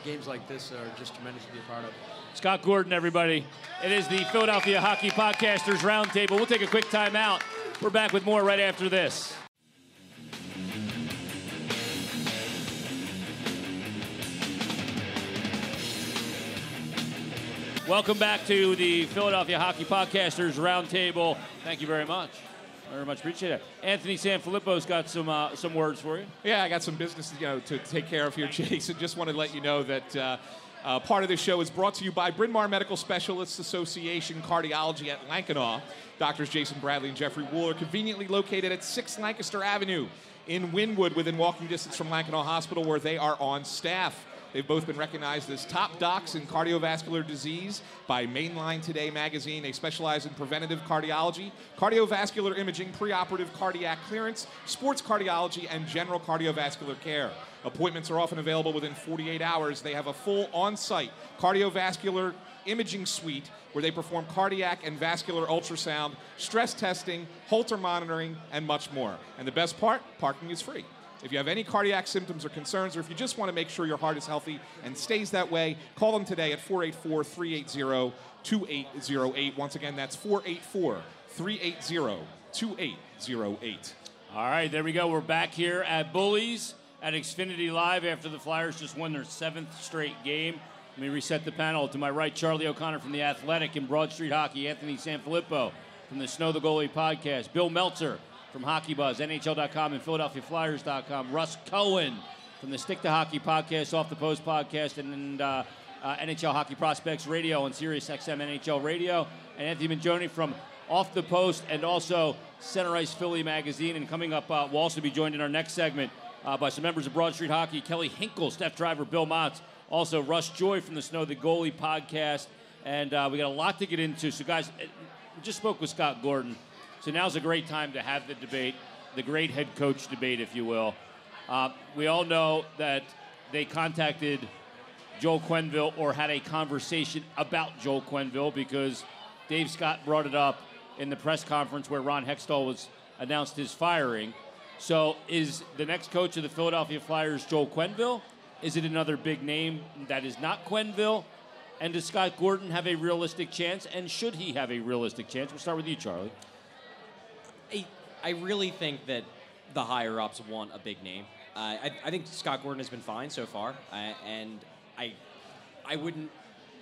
games like this are just tremendous to be a part of. Scott Gordon, everybody. It is the Philadelphia Hockey Podcasters Roundtable. We'll take a quick time out. We're back with more right after this. Welcome back to the Philadelphia Hockey Podcasters Roundtable. Thank you very much. Very much appreciate it. Anthony Sanfilippo's got some words for you. Yeah, I got some business, you know, to take care of here, Jason. Just want to let you know that part of this show is brought to you by Bryn Mawr Medical Specialists Association Cardiology at Lankanaw. Doctors Jason Bradley and Jeffrey Wool are conveniently located at 6 Lancaster Avenue in Wynwood, within walking distance from Lankanaw Hospital, where they are on staff. They've both been recognized as top docs in cardiovascular disease by Mainline Today magazine. They specialize in preventative cardiology, cardiovascular imaging, preoperative cardiac clearance, sports cardiology, and general cardiovascular care. Appointments are often available within 48 hours. They have a full on-site cardiovascular imaging suite where they perform cardiac and vascular ultrasound, stress testing, Holter monitoring, and much more. And the best part, parking is free. If you have any cardiac symptoms or concerns, or if you just want to make sure your heart is healthy and stays that way, call them today at 484-380-2808. Once again, that's 484-380-2808. All right, there we go. We're back here at Bullies at Xfinity Live after the Flyers just won their 7th straight game. Let me reset the panel. To my right, Charlie O'Connor from The Athletic and Broad Street Hockey, Anthony Sanfilippo from the Snow the Goalie podcast, Bill Meltzer from Hockey Buzz, NHL.com and PhiladelphiaFlyers.com, Russ Cohen from the Stick to Hockey podcast, Off the Post podcast, and NHL Hockey Prospects Radio on Sirius XM NHL Radio, and Anthony Mangione from Off the Post and also Center Ice Philly Magazine. And coming up, we'll also be joined in our next segment by some members of Broad Street Hockey, Kelly Hinkle, Steph Driver, Bill Motz, also Russ Joy from the Snow the Goalie podcast, and we got a lot to get into. So, guys, we just spoke with Scott Gordon, so now's a great time to have the debate, the great head coach debate, if you will. We all know that they contacted Joel Quenneville or had a conversation about Joel Quenneville because Dave Scott brought it up in the press conference where Ron Hextall was announced his firing. So is the next coach of the Philadelphia Flyers Joel Quenneville? Is it another big name that is not Quenneville? And does Scott Gordon have a realistic chance? And should he have a realistic chance? We'll start with you, Charlie. I really think that the higher-ups want a big name. I think Scott Gordon has been fine so far, and I wouldn't...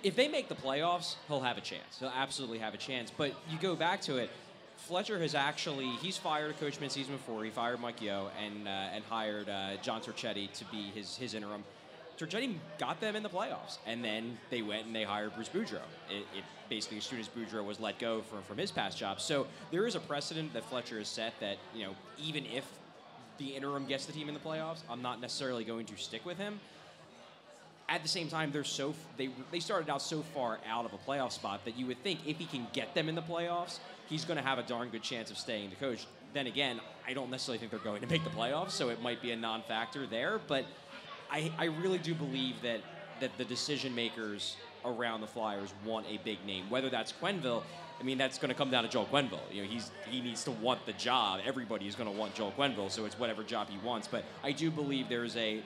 If they make the playoffs, he'll have a chance. He'll absolutely have a chance. But you go back to it, Fletcher has actually... He's fired a coach mid-season before. He fired Mike Yeo and hired John Turchetti to be his interim. Turchetti got them in the playoffs, and then they went and they hired Bruce Boudreau. It basically, as soon as Boudreau was let go from his past job. So there is a precedent that Fletcher has set that, you know, even if the interim gets the team in the playoffs, I'm not necessarily going to stick with him. At the same time, they're so they started out so far out of a playoff spot that you would think if he can get them in the playoffs, he's going to have a darn good chance of staying the coach. Then again, I don't necessarily think they're going to make the playoffs, so it might be a non-factor there. But I really do believe that the decision makers around the Flyers want a big name. Whether that's Quenneville, I mean, that's going to come down to Joel Quenneville. You know, he needs to want the job. Everybody is going to want Joel Quenneville, so it's whatever job he wants. But I do believe there's a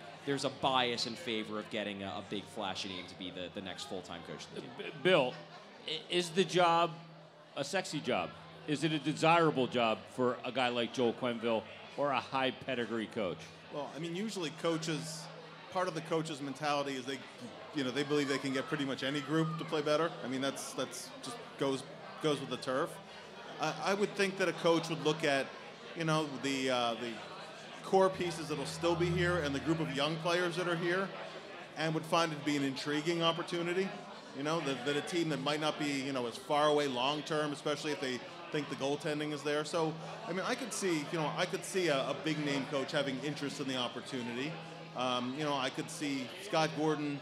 bias in favor of getting a big flashy name to be the next full-time coach of the team. Bill, is the job a sexy job? Is it a desirable job for a guy like Joel Quenneville or a high pedigree coach? Well, I mean, usually coaches... Part of the coach's mentality is they believe they can get pretty much any group to play better. I mean, that's just goes with the turf. I would think that a coach would look at, the core pieces that'll still be here and the group of young players that are here, and would find it to be an intriguing opportunity. That a team that might not be as far away long term, especially if they think the goaltending is there. So I mean, I could see a big name coach having interest in the opportunity. I could see Scott Gordon,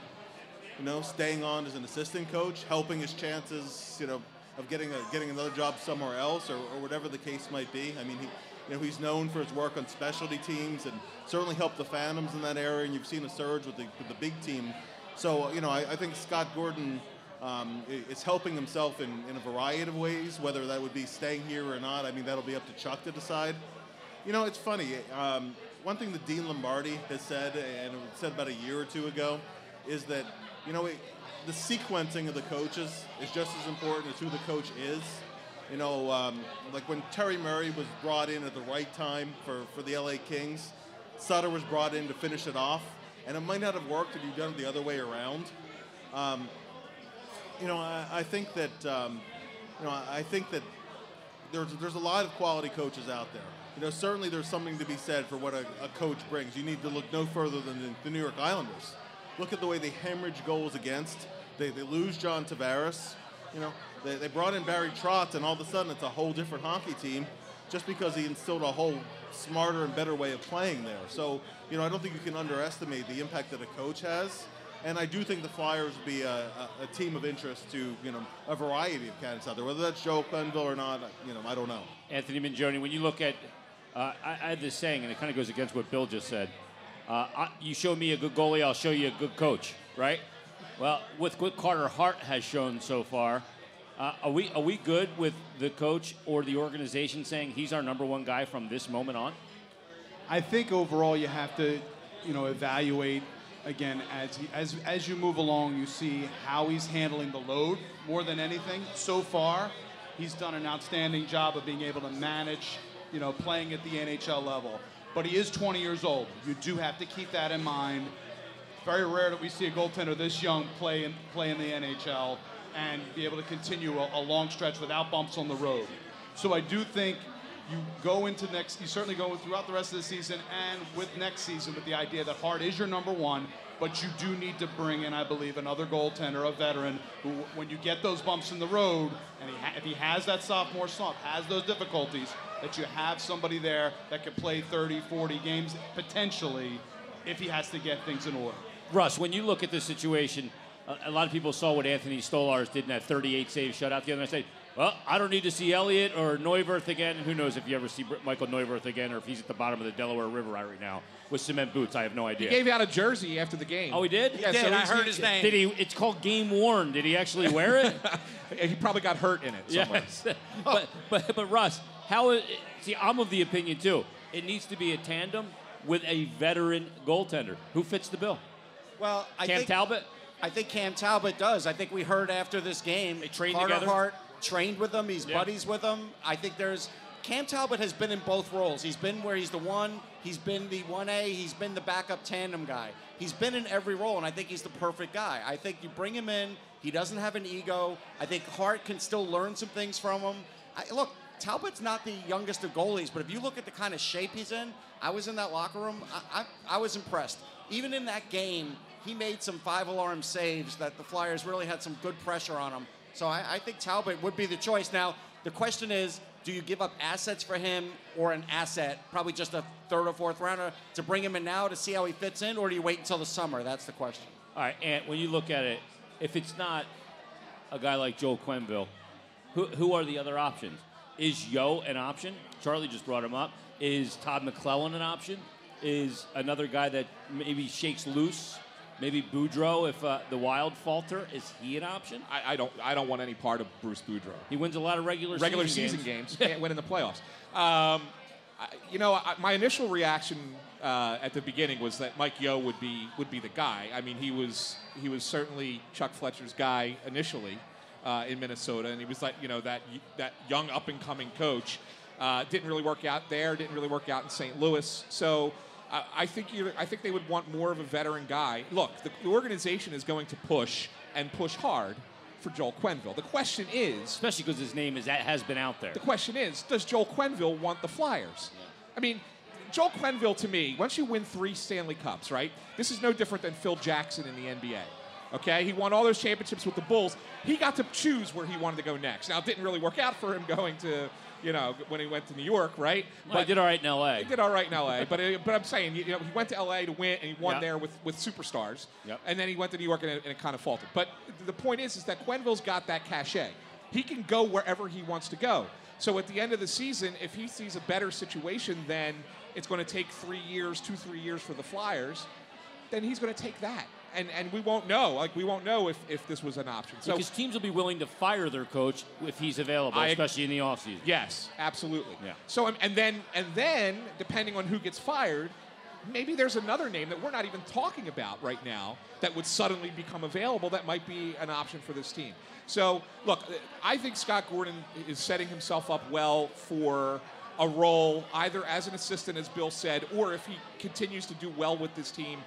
staying on as an assistant coach, helping his chances, of getting another job somewhere else or whatever the case might be. I mean, he's known for his work on specialty teams and certainly helped the Phantoms in that area. And you've seen a surge with the big team. So, I think Scott Gordon is helping himself in a variety of ways, whether that would be staying here or not. I mean, that'll be up to Chuck to decide. It's funny. One thing that Dean Lombardi has said, and said about a year or two ago, is that, the sequencing of the coaches is just as important as who the coach is. Like when Terry Murray was brought in at the right time for the LA Kings, Sutter was brought in to finish it off, and it might not have worked if you'd done it the other way around. I think that there's a lot of quality coaches out there. Certainly there's something to be said for what a coach brings. You need to look no further than the New York Islanders. Look at the way they hemorrhage goals against. They lose John Tavares. They brought in Barry Trotz, and all of a sudden it's a whole different hockey team just because he instilled a whole smarter and better way of playing there. So, I don't think you can underestimate the impact that a coach has. And I do think the Flyers would be a team of interest to, a variety of candidates out there. Whether that's Joel Quenneville or not, I don't know. Anthony Mangione, when you look at... I had this saying, and it kind of goes against what Bill just said. You show me a good goalie, I'll show you a good coach, right? Well, with what Carter Hart has shown so far, are we good with the coach or the organization saying he's our number one guy from this moment on? I think overall you have to, you know, evaluate again as you move along. You see how he's handling the load more than anything. So far, he's done an outstanding job of being able to manage, you know, playing at the NHL level. But he is 20 years old. You do have to keep that in mind. Very rare that we see a goaltender this young play in the NHL and be able to continue a long stretch without bumps on the road. So I do think you go into next, you certainly go throughout the rest of the season and with next season with the idea that Hart is your number one, but you do need to bring in, I believe, another goaltender, a veteran, who when you get those bumps in the road, and if he has that sophomore slump, has those difficulties, that you have somebody there that could play 30, 40 games, potentially, if he has to get things in order. Russ, when you look at this situation, a lot of people saw what Anthony Stolarz did in that 38-save shutout the other night. Say, well, I don't need to see Elliott or Neuwirth again. Who knows if you ever see Michael Neuwirth again or if he's at the bottom of the Delaware River right now with cement boots. I have no idea. He gave out a jersey after the game. Oh, he did? Yeah, so I heard his name. Did he? It's called game worn. Did he actually wear it? He probably got hurt in it somewhere. Yes. But Russ, see, I'm of the opinion, too. It needs to be a tandem with a veteran goaltender. Who fits the bill? Well, Cam Talbot? I think Cam Talbot does. I think we heard after this game, Carter Hart trained with him. He's buddies with him. I think Cam Talbot has been in both roles. He's been where he's the one. He's been the 1A. He's been the backup tandem guy. He's been in every role, and I think he's the perfect guy. I think you bring him in. He doesn't have an ego. I think Hart can still learn some things from him. Look, Talbot's not the youngest of goalies, but if you look at the kind of shape he's in, I was in that locker room. I was impressed. Even in that game, he made some five-alarm saves that the Flyers really had some good pressure on him. So I think Talbot would be the choice. Now, the question is, do you give up assets for him or an asset, probably just a third or fourth rounder, to bring him in now to see how he fits in, or do you wait until the summer? That's the question. All right, Ant, when you look at it, if it's not a guy like Joel Quenneville, who are the other options? Is Yo an option? Charlie just brought him up. Is Todd McClellan an option? Is another guy that maybe shakes loose? Maybe Boudreau, if the Wild falter, is he an option? I don't want any part of Bruce Boudreau. He wins a lot of regular season games. Can't win in the playoffs. My initial reaction at the beginning was that Mike Yo would be the guy. I mean, he was certainly Chuck Fletcher's guy initially in Minnesota, and he was like, you know, that young up and coming coach. Didn't really work out there. Didn't really work out in St. Louis. So. I think they would want more of a veteran guy. Look, the organization is going to push and push hard for Joel Quenneville. The question is, especially because his name has been out there. The question is, does Joel Quenneville want the Flyers? Yeah. I mean, Joel Quenneville to me, once you win 3 Stanley Cups, right? This is no different than Phil Jackson in the NBA. Okay, he won all those championships with the Bulls. He got to choose where he wanted to go next. Now, it didn't really work out for him going to, you know, when he went to New York, right? Well, but he did all right in L.A. He did all right in L.A., but I'm saying, you know, he went to L.A. to win, and he won there with superstars. Yep. And then he went to New York, and it kind of faltered. But the point is that Quenneville's got that cachet. He can go wherever he wants to go. So at the end of the season, if he sees a better situation, then it's going to take 3 years for the Flyers, then he's going to take that. And we won't know. Like, we won't know if this was an option. So, because teams will be willing to fire their coach if he's available, especially in the offseason. Yes, absolutely. Yeah. So and then depending on who gets fired, maybe there's another name that we're not even talking about right now that would suddenly become available that might be an option for this team. So look, I think Scott Gordon is setting himself up well for a role either as an assistant, as Bill said, or if he continues to do well with this team,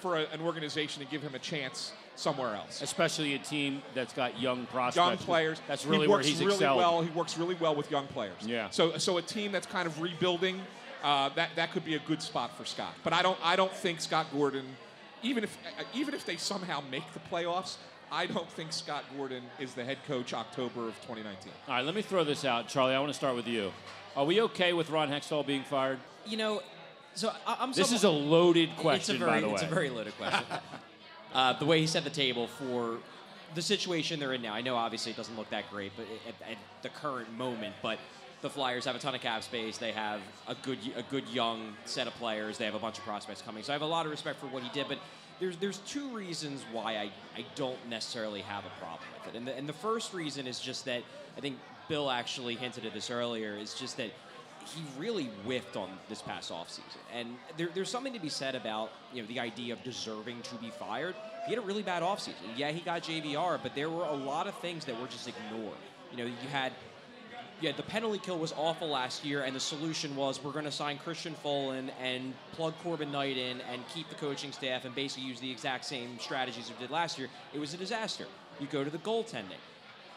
for an organization to give him a chance somewhere else. Especially a team that's got young prospects. Young players. That's really where he's excelled. He works really well with young players. Yeah. So a team that's kind of rebuilding, that could be a good spot for Scott. But I don't think Scott Gordon, even if they somehow make the playoffs, I don't think Scott Gordon is the head coach October of 2019. All right, let me throw this out. Charlie, I want to start with you. Are we okay with Ron Hextall being fired? You know, this is a loaded question, by the way. It's a very loaded question. The way he set the table for the situation they're in now, I know obviously it doesn't look that great but at the current moment, but the Flyers have a ton of cap space. They have a good young set of players. They have a bunch of prospects coming. So I have a lot of respect for what he did, but there's two reasons why I don't necessarily have a problem with it. And the first reason is just that, I think Bill actually hinted at this earlier, is just that he really whiffed on this past offseason. And there's something to be said about, you know, the idea of deserving to be fired. He had a really bad offseason. Yeah, he got JVR, but there were a lot of things that were just ignored. You know, the penalty kill was awful last year, and the solution was we're going to sign Christian Follin and plug Corbin Knight in and keep the coaching staff and basically use the exact same strategies we did last year. It was a disaster. You go to the goaltending.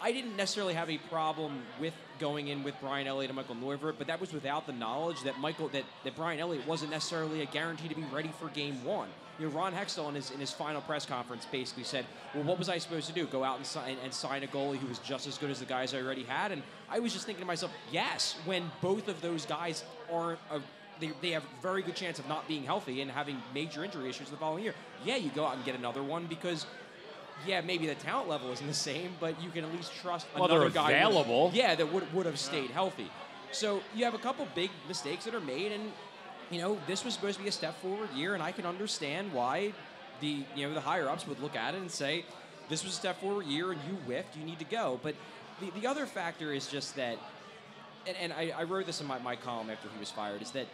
I didn't necessarily have a problem with going in with Brian Elliott and Michael Neuwirth, but that was without the knowledge that Brian Elliott wasn't necessarily a guarantee to be ready for game one. You know, Ron Hextall in his final press conference basically said, well, what was I supposed to do? Go out and sign a goalie who was just as good as the guys I already had? And I was just thinking to myself, yes, when both of those guys aren't they have a very good chance of not being healthy and having major injury issues the following year. Yeah, you go out and get another one because... yeah, maybe the talent level isn't the same, but you can at least trust another guy available. Yeah, that would have stayed healthy. So you have a couple big mistakes that are made, and you know this was supposed to be a step forward year, and I can understand why the higher ups would look at it and say this was a step forward year, and you whiffed, you need to go. But the other factor is just that, and I wrote this in my column after he was fired, is that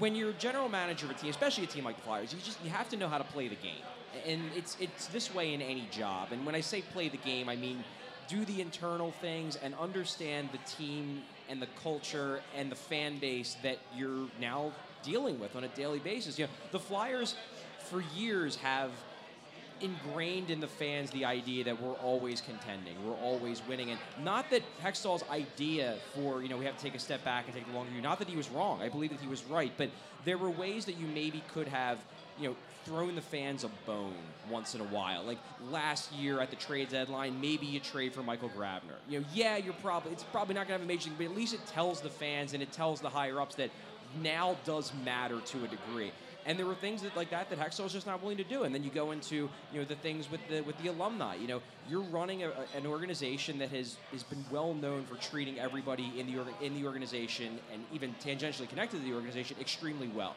when you're a general manager of a team, especially a team like the Flyers, you have to know how to play the game. And it's this way in any job. And when I say play the game, I mean do the internal things and understand the team and the culture and the fan base that you're now dealing with on a daily basis. You know, the Flyers for years have ingrained in the fans the idea that we're always contending, we're always winning. And not that Hextall's idea for, we have to take a step back and take the long view, not that he was wrong. I believe that he was right. But there were ways that you maybe could have, thrown the fans a bone once in a while. Like last year at the trade deadline, maybe you trade for Michael Grabner. It's probably not going to have a major thing, but at least it tells the fans and it tells the higher-ups that now does matter to a degree. And there were things that Hextall's just not willing to do. And then you go into, the things with the alumni. You're running an organization that has been well known for treating everybody in the organization and even tangentially connected to the organization extremely well.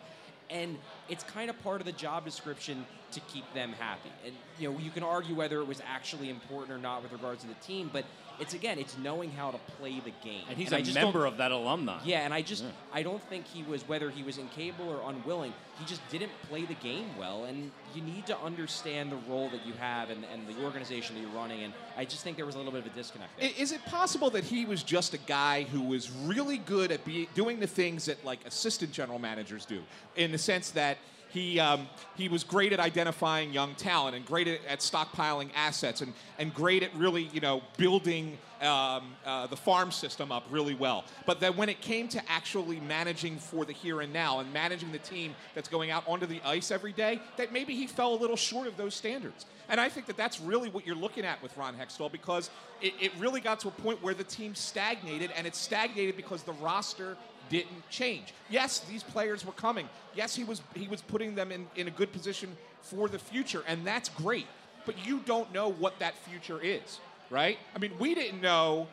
And it's kind of part of the job description to keep them happy. And, you can argue whether it was actually important or not with regards to the team, but it's knowing how to play the game. And he's a member of that alumni. Yeah, and I don't think he was, whether he was incapable or unwilling, he just didn't play the game well. And you need to understand the role that you have and the organization that you're running. And I just think there was a little bit of a disconnect there. Is it possible that he was just a guy who was really good at doing the things that, assistant general managers do, in the sense that he was great at identifying young talent and great at stockpiling assets and great at really, building the farm system up really well. But then when it came to actually managing for the here and now and managing the team that's going out onto the ice every day, that maybe he fell a little short of those standards. And I think that's really what you're looking at with Ron Hextall, because it really got to a point where the team stagnated, and it stagnated because the roster didn't change. Yes, these players were coming. Yes, he was putting them in a good position for the future, and that's great. But you don't know what that future is, right? I mean, we didn't know.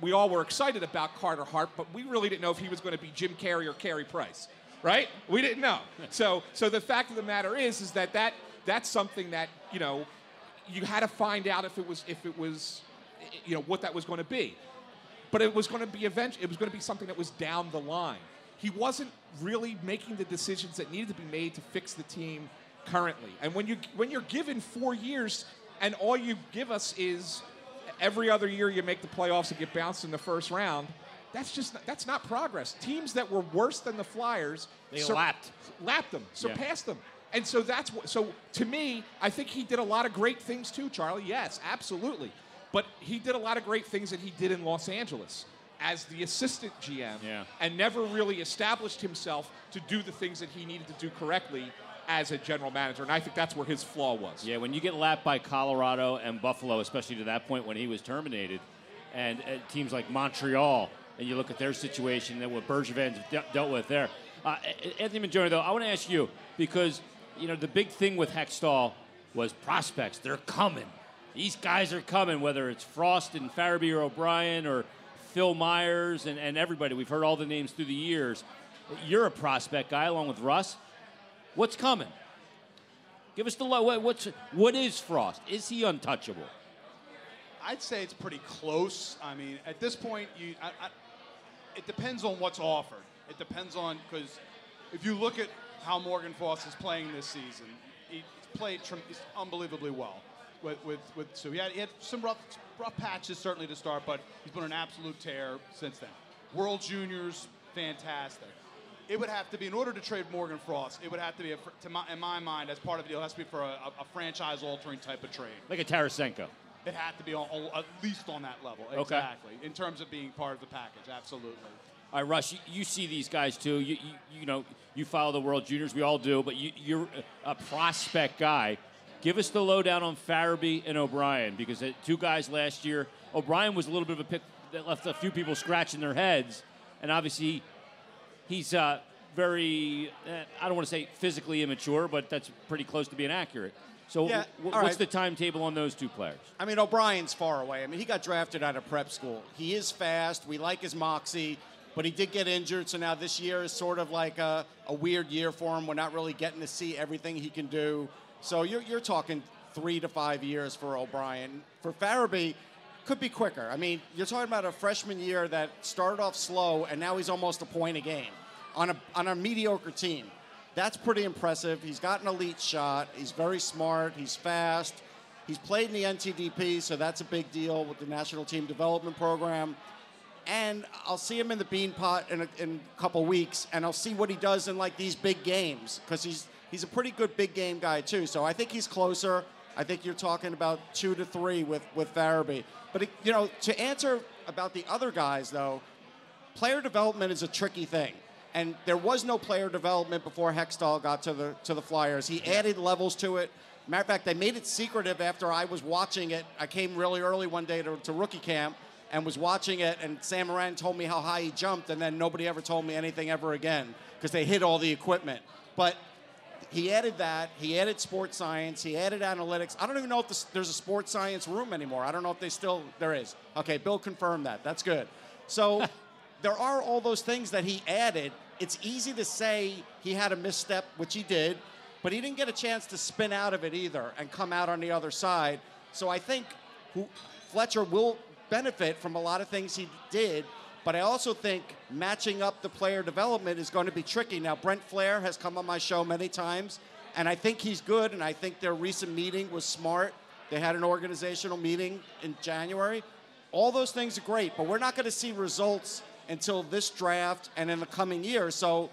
We all were excited about Carter Hart, but we really didn't know if he was going to be Jim Carrey or Carey Price, right? We didn't know. So the fact of the matter is that's something that you had to find out if it was what that was going to be. But it was going to be it was going to be something that was down the line. He wasn't really making the decisions that needed to be made to fix the team currently. And when you're given 4 years and all you give us is every other year you make the playoffs and get bounced in the first round, that's not progress. Teams that were worse than the Flyers, they lapped them, surpassed them. And so so to me, I think he did a lot of great things too, Charlie. Yes, absolutely. But he did a lot of great things that he did in Los Angeles as the assistant GM and never really established himself to do the things that he needed to do correctly as a general manager. And I think that's where his flaw was. Yeah, when you get lapped by Colorado and Buffalo, especially to that point when he was terminated, and teams like Montreal, and you look at their situation and what Bergevin's dealt with there. Anthony Mangione, though, I want to ask you, because, the big thing with Hextall was prospects. They're coming. These guys are coming, whether it's Frost and Farabee or O'Brien or Phil Myers and everybody. We've heard all the names through the years. You're a prospect guy along with Russ. What's coming? Give us the low. What is Frost? Is he untouchable? I'd say it's pretty close. I mean, at this point, it depends on what's offered. It depends on, because if you look at how Morgan Frost is playing this season, he's played unbelievably well. So he had some rough patches certainly to start, but he's been an absolute tear since then. World Juniors, fantastic. It would have to be, in order to trade Morgan Frost, it would have to be, in my mind, as part of the deal, it has to be for a franchise-altering type of trade. Like a Tarasenko. It had to be at least on that level, exactly, okay, in terms of being part of the package, absolutely. All right, Russ, you see these guys, too. You follow the World Juniors. We all do, but you're a prospect guy. Give us the lowdown on Farabee and O'Brien, because two guys last year. O'Brien was a little bit of a pick that left a few people scratching their heads, and obviously he's very, I don't want to say physically immature, but that's pretty close to being accurate. So yeah, what's the timetable on those two players? I mean, O'Brien's far away. I mean, he got drafted out of prep school. He is fast. We like his moxie, but he did get injured, so now this year is sort of like a weird year for him. We're not really getting to see everything he can do. So you're talking 3 to 5 years for O'Brien. For Farabee, could be quicker. I mean, you're talking about a freshman year that started off slow, and now he's almost a point a game on a mediocre team. That's pretty impressive. He's got an elite shot. He's very smart. He's fast. He's played in the NTDP, so that's a big deal with the National Team Development Program. And I'll see him in the Bean Pot in a couple weeks, and I'll see what he does in, like, these big games, because he's a pretty good big game guy, too. So I think he's closer. I think you're talking about 2 to 3 with Farabee. But, to answer about the other guys, though, player development is a tricky thing. And there was no player development before Hextall got to the Flyers. He added levels to it. Matter of fact, they made it secretive after I was watching it. I came really early one day to rookie camp and was watching it, and Sam Morin told me how high he jumped, and then nobody ever told me anything ever again because they hid all the equipment. But he added that. He added sports science. He added analytics. I don't even know if there's a sports science room anymore. I don't know if there is. Okay, Bill confirmed that. That's good. So there are all those things that he added. It's easy to say he had a misstep, which he did, but he didn't get a chance to spin out of it either and come out on the other side. So I think Fletcher will benefit from a lot of things he did, but I also think matching up the player development is going to be tricky. Now, Brent Flair has come on my show many times, and I think he's good, and I think their recent meeting was smart. They had an organizational meeting in January. All those things are great, but we're not going to see results until this draft and in the coming year. So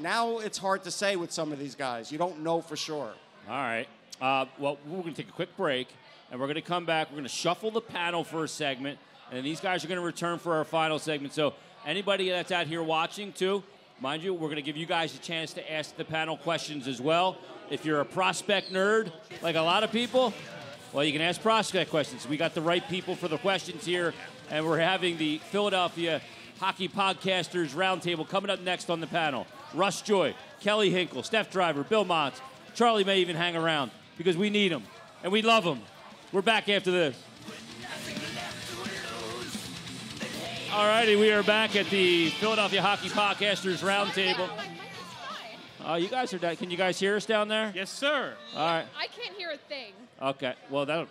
now it's hard to say with some of these guys. You don't know for sure. All right. Well, we're going to take a quick break, and we're going to come back. We're going to shuffle the panel for a segment. And these guys are going to return for our final segment. So anybody that's out here watching, too, mind you, we're going to give you guys a chance to ask the panel questions as well. If you're a prospect nerd, like a lot of people, well, you can ask prospect questions. We got the right people for the questions here, and we're having the Philadelphia Hockey Podcasters Roundtable coming up next on the panel. Russ Joy, Kelly Hinkle, Steph Driver, Bill Montz, Charlie may even hang around because we need them, and we love them. We're back after this. All righty, we are back at the Philadelphia Hockey Podcasters Roundtable. You guys are down. Can you guys hear us down there? Yes, sir. All right. I can't hear a thing. Okay. Well, that.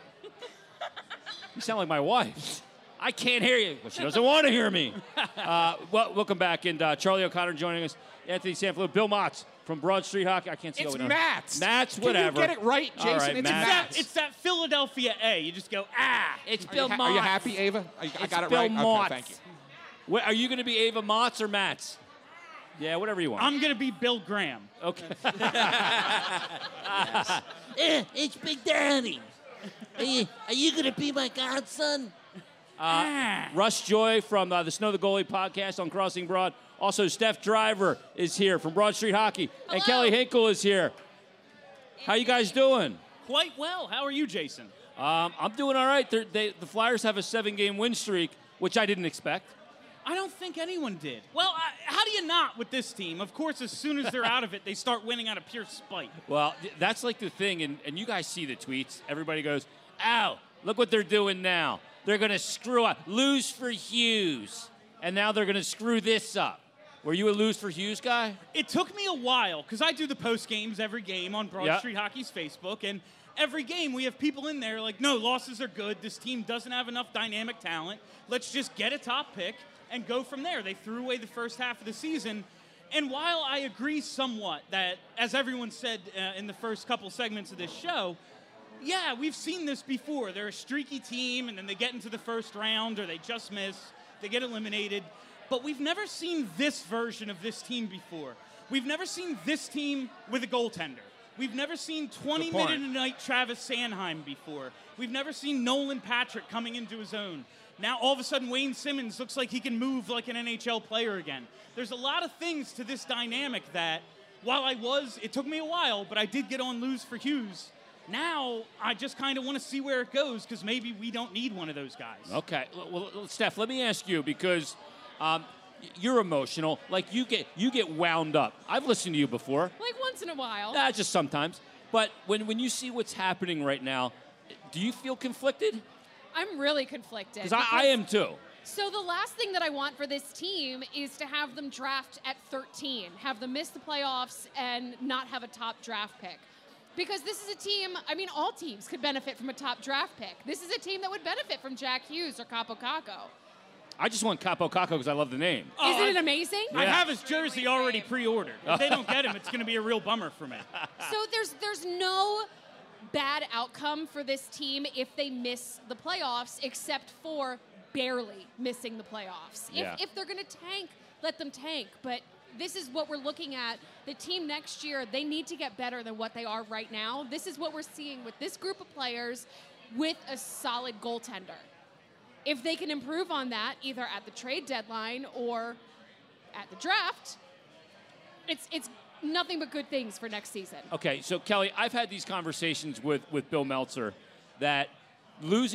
You sound like my wife. I can't hear you. Well, she doesn't want to hear me. Welcome back, and Charlie O'Connor joining us. Anthony Sanfilippo, Bill Motz from Broad Street Hockey. I can't see it. Mats. Mats, whatever. Can you get it right, Jason? All right, it's that Philadelphia A. You just go, It's Bill Motz. Are you happy, Ava? I got it right. Bill Motz. Okay, thank you. What, are you going to be Ava Motz or Mats? Yeah, whatever you want. I'm going to be Bill Graham. Okay. Yes. It's Big Daddy. Are you going to be my godson? Russ Joy from the Snow the Goalie podcast on Crossing Broad. Also, Steph Driver is here from Broad Street Hockey. Hello. And Kelly Hinkle is here. How you guys doing? Quite well. How are you, Jason? I'm doing all right. The Flyers have a 7-game win streak, which I didn't expect. I don't think anyone did. Well, how do you not with this team? Of course, as soon as they're out of it, they start winning out of pure spite. Well, that's like the thing, and you guys see the tweets. Everybody goes, ow, look what they're doing now. They're going to screw up. Lose for Hughes. And now they're going to screw this up. Were you a lose for Hughes guy? It took me a while, because I do the post games every game on Broad Street Hockey's Facebook, and every game we have people in there like, no, losses are good. This team doesn't have enough dynamic talent. Let's just get a top pick and go from there. They threw away the first half of the season. And while I agree somewhat that, as everyone said in the first couple segments of this show, yeah, we've seen this before. They're a streaky team, and then they get into the first round, or they just miss. They get eliminated. But we've never seen this version of this team before. We've never seen this team with a goaltender. We've never seen 20-minute-a-night Travis Sanheim before. We've never seen Nolan Patrick coming into his own. Now, all of a sudden, Wayne Simmons looks like he can move like an NHL player again. There's a lot of things to this dynamic that, while I was, it took me a while, but I did get on lose for Hughes. Now, I just kind of want to see where it goes, because maybe we don't need one of those guys. Okay. Well, Steph, let me ask you, because you're emotional. Like, you get wound up. I've listened to you before. Like, once in a while. Nah, just sometimes. But when you see what's happening right now, do you feel conflicted? I'm really conflicted. Because I am too. So the last thing that I want for this team is to have them draft at 13, have them miss the playoffs, and not have a top draft pick. Because this is a team, I mean, all teams could benefit from a top draft pick. This is a team that would benefit from Jack Hughes or Capo Caco. I just want Capo Caco because I love the name. Oh, isn't it amazing? Yeah. I have his jersey already pre-ordered. If they don't get him, it's going to be a real bummer for me. So there's no bad outcome for this team if they miss the playoffs, except for barely missing the playoffs. Yeah. If they're going to tank, let them tank. But this is what we're looking at. The team next year, they need to get better than what they are right now. This is what we're seeing with this group of players with a solid goaltender. If they can improve on that, either at the trade deadline or at the draft, it's nothing but good things for next season. Okay, so Kelly, I've had these conversations with Bill Meltzer that lose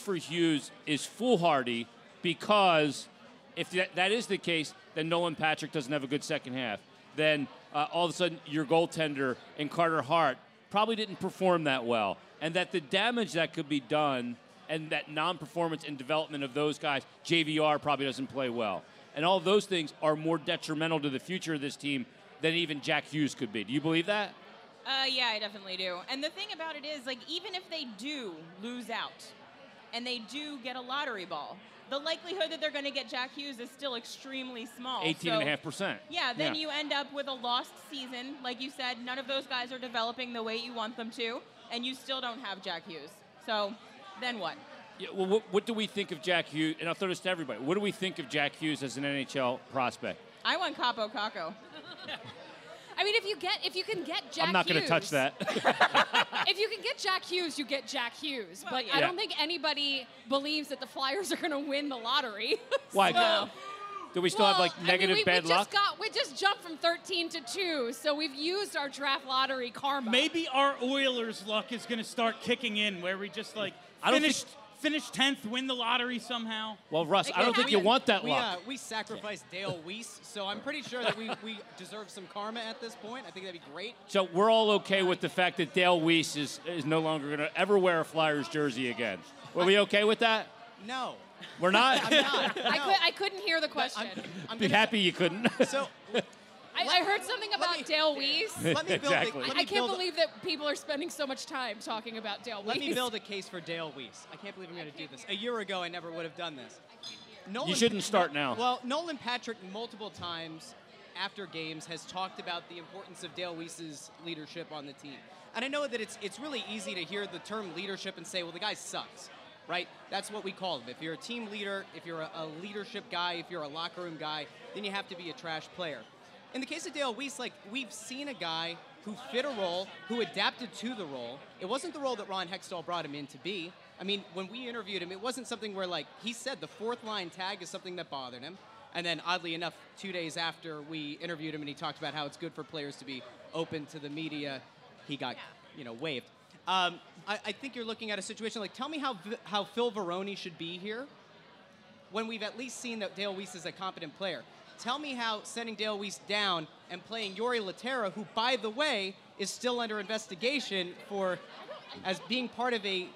for Hughes is foolhardy, because if that is the case, then Nolan Patrick doesn't have a good second half. Then all of a sudden your goaltender and Carter Hart probably didn't perform that well, and that the damage that could be done and that non-performance and development of those guys, JVR probably doesn't play well. And all of those things are more detrimental to the future of this team than even Jack Hughes could be. Do you believe that? Yeah, I definitely do. And the thing about it is, like, even if they do lose out and they do get a lottery ball, the likelihood that they're going to get Jack Hughes is still extremely small. 18.5%. Yeah, then you end up with a lost season. Like you said, none of those guys are developing the way you want them to, and you still don't have Jack Hughes. So then what? Yeah, well, what do we think of Jack Hughes? And I'll throw this to everybody. What do we think of Jack Hughes as an NHL prospect? I want Capo Caco. I mean, if you can get Jack Hughes. I'm not going to touch that. If you can get Jack Hughes, you get Jack Hughes. Well, but I don't think anybody believes that the Flyers are going to win the lottery. Why? So, do we still have, like, negative bad luck? We just jumped from 13 to 2, so we've used our draft lottery karma. Maybe our Oilers luck is going to start kicking in, where we just, like, finish 10th, win the lottery somehow. Well, Russ, I don't think you want that luck. We sacrificed Dale Weiss, so I'm pretty sure that we deserve some karma at this point. I think that'd be great. So we're all okay with the fact that Dale Weiss is no longer going to ever wear a Flyers jersey again. Were we okay with that? No. We're not? I'm not. No. I couldn't hear the question. I'm be happy you couldn't. So... I heard something about Dale Weiss. I can't believe that people are spending so much time talking about Dale Weiss. Let me build a case for Dale Weiss. I can't believe I'm going to do this. A year ago, I never would have done this. You shouldn't start now. Well, Nolan Patrick multiple times after games has talked about the importance of Dale Weiss's leadership on the team. And I know that it's really easy to hear the term leadership and say, well, the guy sucks, right? That's what we call him. If you're a team leader, if you're a leadership guy, if you're a locker room guy, then you have to be a trash player. In the case of Dale Weiss, like, we've seen a guy who fit a role, who adapted to the role. It wasn't the role that Ron Hextall brought him in to be. I mean, when we interviewed him, it wasn't something where, like, he said the fourth line tag is something that bothered him. And then, oddly enough, 2 days after we interviewed him and he talked about how it's good for players to be open to the media, he got, waived. I think you're looking at a situation like, tell me how Phil Varone should be here when we've at least seen that Dale Weiss is a competent player. Tell me how sending Dale Weiss down and playing Yuri Laterra, who, by the way, is still under investigation for as being part of a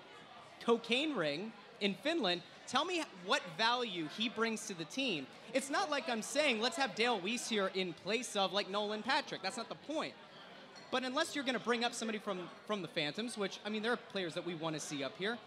cocaine ring, in Finland, tell me what value he brings to the team. It's not like I'm saying, let's have Dale Weiss here in place of, like, Nolan Patrick. That's not the point. But unless you're going to bring up somebody from the Phantoms, which, I mean, there are players that we want to see up here.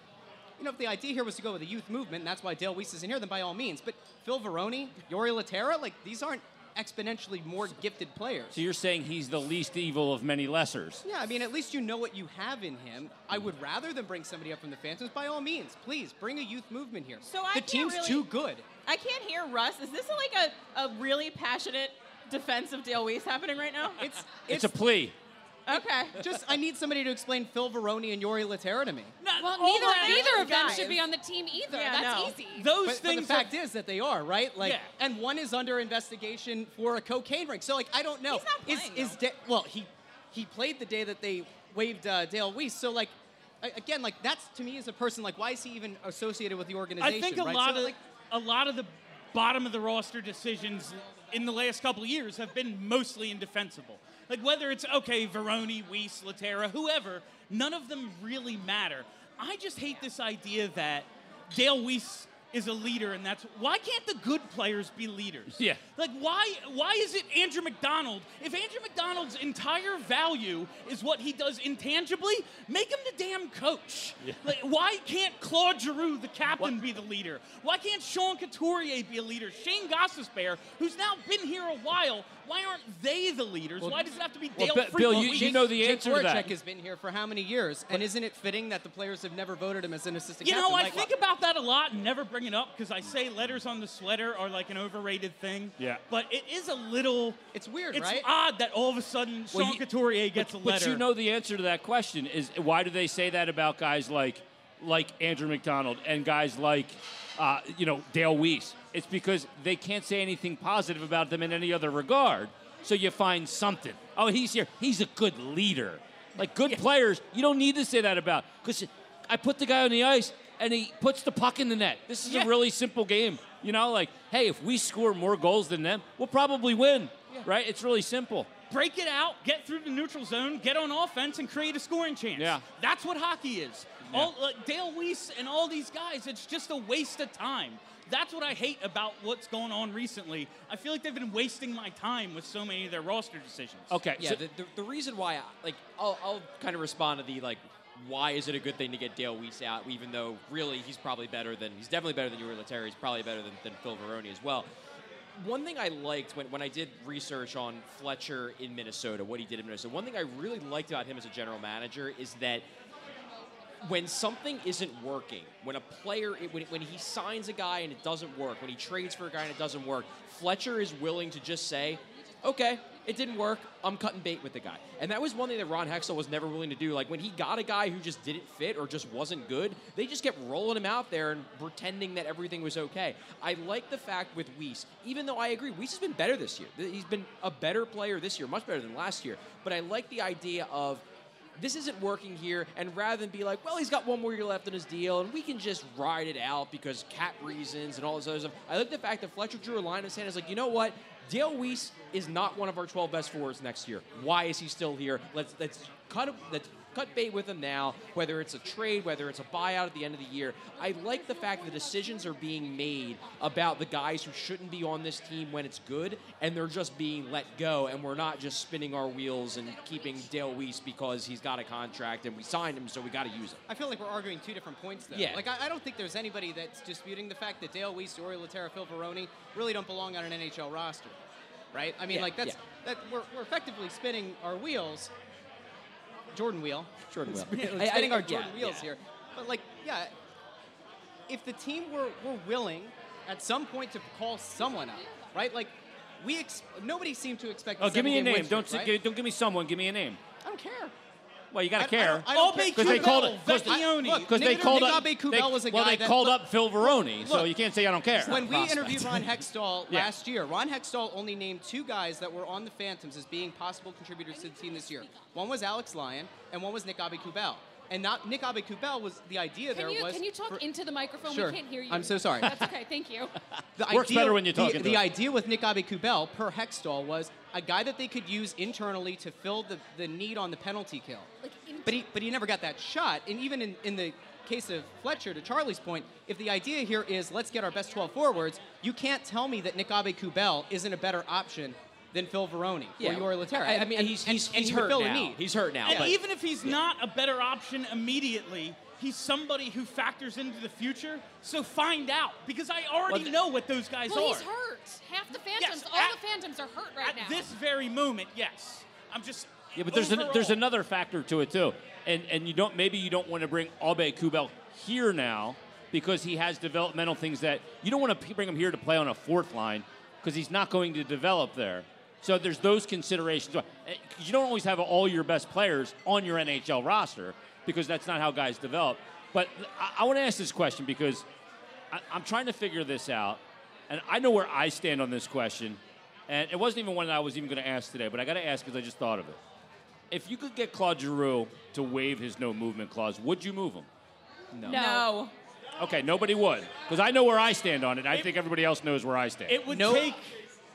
You know, if the idea here was to go with a youth movement, and that's why Dale Weiss is in here, then by all means. But Phil Veroni, Yori Laterra, like, these aren't exponentially more gifted players. So you're saying he's the least evil of many lessers. Yeah, I mean, at least you know what you have in him. I would rather than bring somebody up from the Phantoms. By all means, please, bring a youth movement here. So the team's really, too good. I can't hear Russ. Is this like a really passionate defense of Dale Weiss happening right now? It's a plea. Okay. Just, I need somebody to explain Phil Veroni and Yori Laterra to me. No, well, neither of them should be on the team either. Yeah, that's easy. But the fact is that they are, right? Like, yeah. And one is under investigation for a cocaine ring. So, like, I don't know. He's not playing, well, he played the day that they waived Dale Weiss. So, like, again, like, that's, to me, as a person, like, why is he even associated with the organization? I think a lot of the bottom of the roster decisions in the last couple of years have been mostly indefensible. Like, whether it's, okay, Veroni, Weiss, Laterra, whoever, none of them really matter. I just hate this idea that Dale Weiss is a leader, and that's... Why can't the good players be leaders? Yeah. Like, why is it Andrew McDonald? If Andrew McDonald's entire value is what he does intangibly, make him the damn coach. Yeah. Like, why can't Claude Giroux, the captain, be the leader? Why can't Sean Couturier be a leader? Shane Gostisbehere, who's now been here a while, why aren't they the leaders? Well, why does it have to be Dale Freeman? Bill, you know the answer to that. Jake Voracek has been here for how many years? And isn't it fitting that the players have never voted him as an assistant captain? You know, I think about that a lot and never bring it up because I say letters on the sweater are like an overrated thing. Yeah. But it is a little... It's weird, right? It's odd that all of a sudden Sean Couturier gets a letter. But you know the answer to that question is why do they say that about guys like Andrew McDonald and guys like, you know, Dale Weiss? It's because they can't say anything positive about them in any other regard. So you find something. Oh, he's here. He's a good leader. Like, good players, you don't need to say that about. Because I put the guy on the ice, and he puts the puck in the net. This is a really simple game. You know, like, hey, if we score more goals than them, we'll probably win, right? It's really simple. Break it out, get through the neutral zone, get on offense, and create a scoring chance. Yeah. That's what hockey is. Yeah. All, like, Dale Weiss and all these guys, it's just a waste of time. That's what I hate about what's going on recently. I feel like they've been wasting my time with so many of their roster decisions. Okay. Yeah, so the reason why, I'll kind of respond to the, like, why is it a good thing to get Dale Weiss out, even though, really, he's definitely better than Yuri Laterra. He's probably better than Phil Veroni as well. One thing I liked when I did research on Fletcher in Minnesota, what he did in Minnesota, one thing I really liked about him as a general manager is that when something isn't working, when a player, when he signs a guy and it doesn't work, when he trades for a guy and it doesn't work, Fletcher is willing to just say, okay, it didn't work, I'm cutting bait with the guy. And that was one thing that Ron Hextall was never willing to do. Like, when he got a guy who just didn't fit or just wasn't good, they just kept rolling him out there and pretending that everything was okay. I like the fact with Weiss, even though I agree, Weiss has been better this year. He's been a better player this year, much better than last year. But I like the idea of, this isn't working here, and rather than be like, well, he's got one more year left on his deal, and we can just ride it out because cap reasons and all this other stuff. I like the fact that Fletcher drew a line in his hand. Is like, you know what? Dale Weiss is not one of our 12 best forwards next year. Why is he still here? Let's cut bait with him now, whether it's a trade, whether it's a buyout at the end of the year. I like the fact that the decisions are being made about the guys who shouldn't be on this team when it's good, and they're just being let go, and we're not just spinning our wheels and keeping Dale Weiss because he's got a contract and we signed him, so we got to use him. I feel like we're arguing two different points, though. Yeah. Like, I don't think there's anybody that's disputing the fact that Dale Weiss, Yori Laterra, Phil Veroni really don't belong on an NHL roster, right? I mean, we're effectively spinning our wheels. Jordan Wheel. Spinning our Jordan wheels here. But, like, yeah, if the team were willing at some point to call someone up, right? Like, nobody seemed to expect. Oh, give me a name. Don't give me someone. Give me a name. I don't care. Well, you got to care. Because they called up Vecchione. Because they called up. They called up Phil Veroni, so you can't say I don't care. When we interviewed Ron Hextall last year, Ron Hextall only named two guys that were on the Phantoms as being possible contributors to the team this year. One was Alex Lyon, and one was Nick Abbé-Kubel. And not Nick Abbé-Kubel was the idea was. Can you talk into the microphone? Sure. We can't hear you. I'm so sorry. That's okay. Thank you. Works better when you're talking. The idea with Nick Abbé-Kubel per Hextall was a guy that they could use internally to fill the need on the penalty kill. But he never got that shot. And even in the case of Fletcher, to Charlie's point, if the idea here is let's get our best 12 forwards, you can't tell me that Nick Abbé-Kubel isn't a better option than Phil Veroni or Yuri Laterra. I mean, he's hurt now. He's hurt now. And even if he's not a better option immediately, he's somebody who factors into the future. So find out, because I already know what those guys are. Well, he's hurt. Half the Phantoms, all the Phantoms are hurt right now. At this very moment, yes. I'm just... Yeah, but there's another factor to it too, and maybe you don't want to bring Abbé-Kubel here now because he has developmental things that you don't want to bring him here to play on a fourth line because he's not going to develop there. So there's those considerations. You don't always have all your best players on your NHL roster because that's not how guys develop. But I want to ask this question because I'm trying to figure this out, and I know where I stand on this question, and it wasn't even one that I was even going to ask today, but I got to ask because I just thought of it. If you could get Claude Giroux to waive his no-movement clause, would you move him? No. Okay, nobody would. Because I know where I stand on it. I think everybody else knows where I stand. It would take...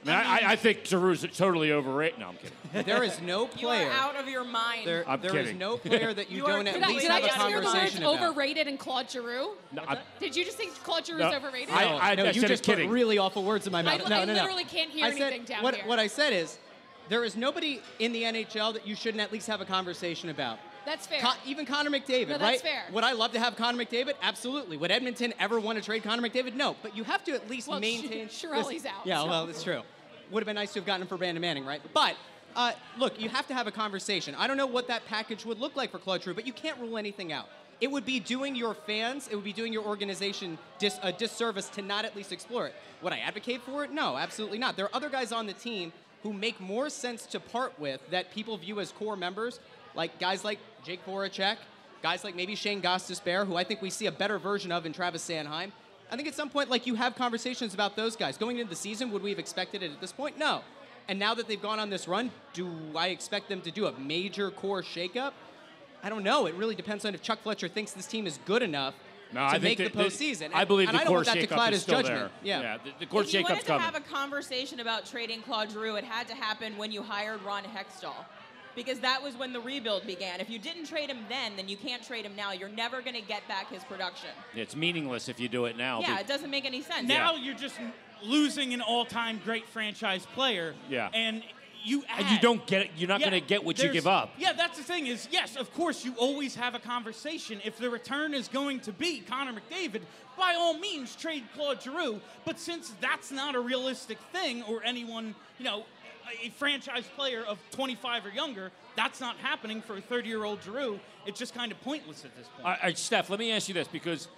I think Giroux's totally overrated. No, I'm kidding. There is no player... You are out of your mind. There is no player that you don't at least have a conversation about. Did I just hear the words overrated and Claude Giroux? No, did you just say Claude Giroux is overrated? No, you just put really awful words in my mouth. No, no, no. I literally can't hear anything down here. What I said is... There is nobody in the NHL that you shouldn't at least have a conversation about. That's fair. Even Connor McDavid, right? That's fair. Would I love to have Connor McDavid? Absolutely. Would Edmonton ever want to trade Connor McDavid? No. But you have to at least maintain... Chiarelli's out. Yeah, well, that's true. Would have been nice to have gotten him for Brandon Manning, right? But, look, you have to have a conversation. I don't know what that package would look like for Claude Giroux, but you can't rule anything out. It would be doing your fans, it would be doing your organization a disservice to not at least explore it. Would I advocate for it? No, absolutely not. There are other guys on the team who make more sense to part with that people view as core members, like guys like Jake Voracek, guys like maybe Shane Gostisbehere, who I think we see a better version of in Travis Sanheim. I think at some point, like, you have conversations about those guys. Going into the season, would we have expected it at this point? No. And now that they've gone on this run, do I expect them to do a major core shakeup? I don't know. It really depends on if Chuck Fletcher thinks this team is good enough to make the postseason. I believe the core shakeup is still there. Yeah, the core shakeup's coming. If you wanted to have a conversation about trading Claude Giroux, it had to happen when you hired Ron Hextall, because that was when the rebuild began. If you didn't trade him then you can't trade him now. You're never going to get back his production. It's meaningless if you do it now. Yeah, it doesn't make any sense. Now you're just losing an all-time great franchise player. Yeah. And you don't get it. You're not going to get what you give up. Yeah, that's the thing is, yes, of course, you always have a conversation. If the return is going to be Connor McDavid, by all means, trade Claude Giroux. But since that's not a realistic thing, or anyone, a franchise player of 25 or younger, that's not happening for a 30-year-old Giroux. It's just kind of pointless at this point. All right, Steph, let me ask you this, because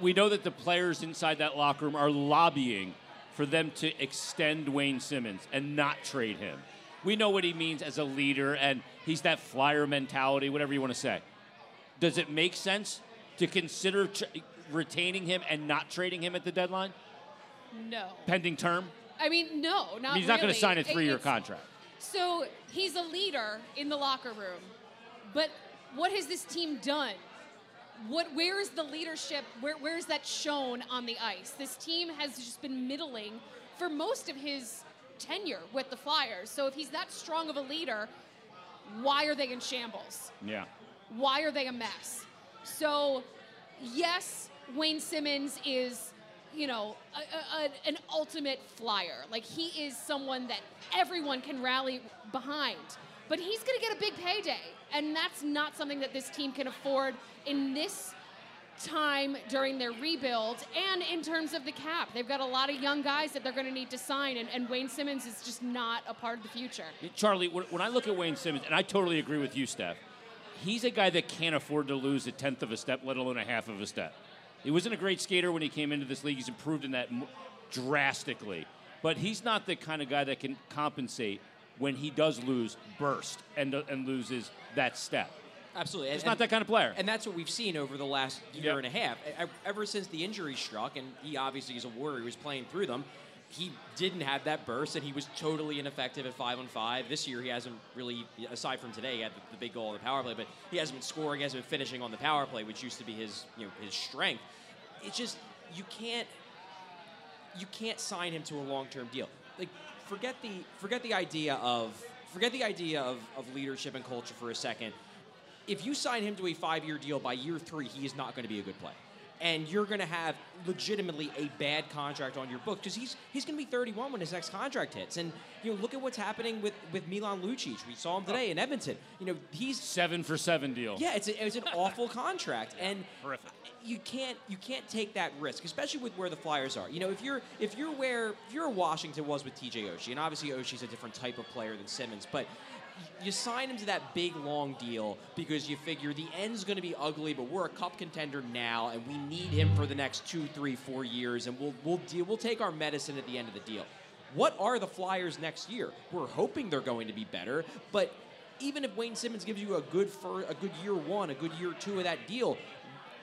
we know that the players inside that locker room are lobbying for them to extend Wayne Simmons and not trade him. We know what he means as a leader, and he's that flyer mentality, whatever you want to say. Does it make sense to consider retaining him and not trading him at the deadline? No. Pending term? I mean, no, not really. He's not going to sign a three-year contract. So he's a leader in the locker room, but what has this team done? Where is the leadership? Where is that shown on the ice? This team has just been middling for most of his tenure with the Flyers. So if he's that strong of a leader, why are they in shambles? Yeah. Why are they a mess? So, yes, Wayne Simmons is, an ultimate Flyer. Like, he is someone that everyone can rally behind. But he's going to get a big payday, and that's not something that this team can afford in this time during their rebuild and in terms of the cap. They've got a lot of young guys that they're going to need to sign, and Wayne Simmons is just not a part of the future. Charlie, when I look at Wayne Simmons, and I totally agree with you, Steph, he's a guy that can't afford to lose a tenth of a step, let alone a half of a step. He wasn't a great skater when he came into this league. He's improved in that drastically. But he's not the kind of guy that can compensate when he does lose, burst, and loses that step. Absolutely. He's not that kind of player. And that's what we've seen over the last year and a half. Ever since the injury struck, and he obviously is a warrior, he was playing through them, he didn't have that burst, and he was totally ineffective at 5-on-5. This year he hasn't really, aside from today, he had the big goal on the power play, but he hasn't been scoring, he hasn't been finishing on the power play, which used to be his, his strength. It's just, you can't sign him to a long-term deal. Like, forget the idea of leadership and culture for a second. if you sign him to a 5-year deal, by year 3, he is not going to be a good player. And you're going to have legitimately a bad contract on your book because he's going to be 31 when his next contract hits. And, you know, look at what's happening with Milan Lucic. We saw him today in Edmonton. You know, he's... 7-for-7 deal. Yeah, it's an awful contract. Yeah, and horrific. You can't take that risk, especially with where the Flyers are. You know, if you're where Washington was with TJ Oshie, and obviously Oshie's a different type of player than Simmons, but... You sign him to that big, long deal because you figure the end's going to be ugly, but we're a cup contender now, and we need him for the next 2, 3, 4 years, and we'll take our medicine at the end of the deal. What are the Flyers next year? We're hoping they're going to be better, but even if Wayne Simmons gives you a good year 1, a good year 2 of that deal,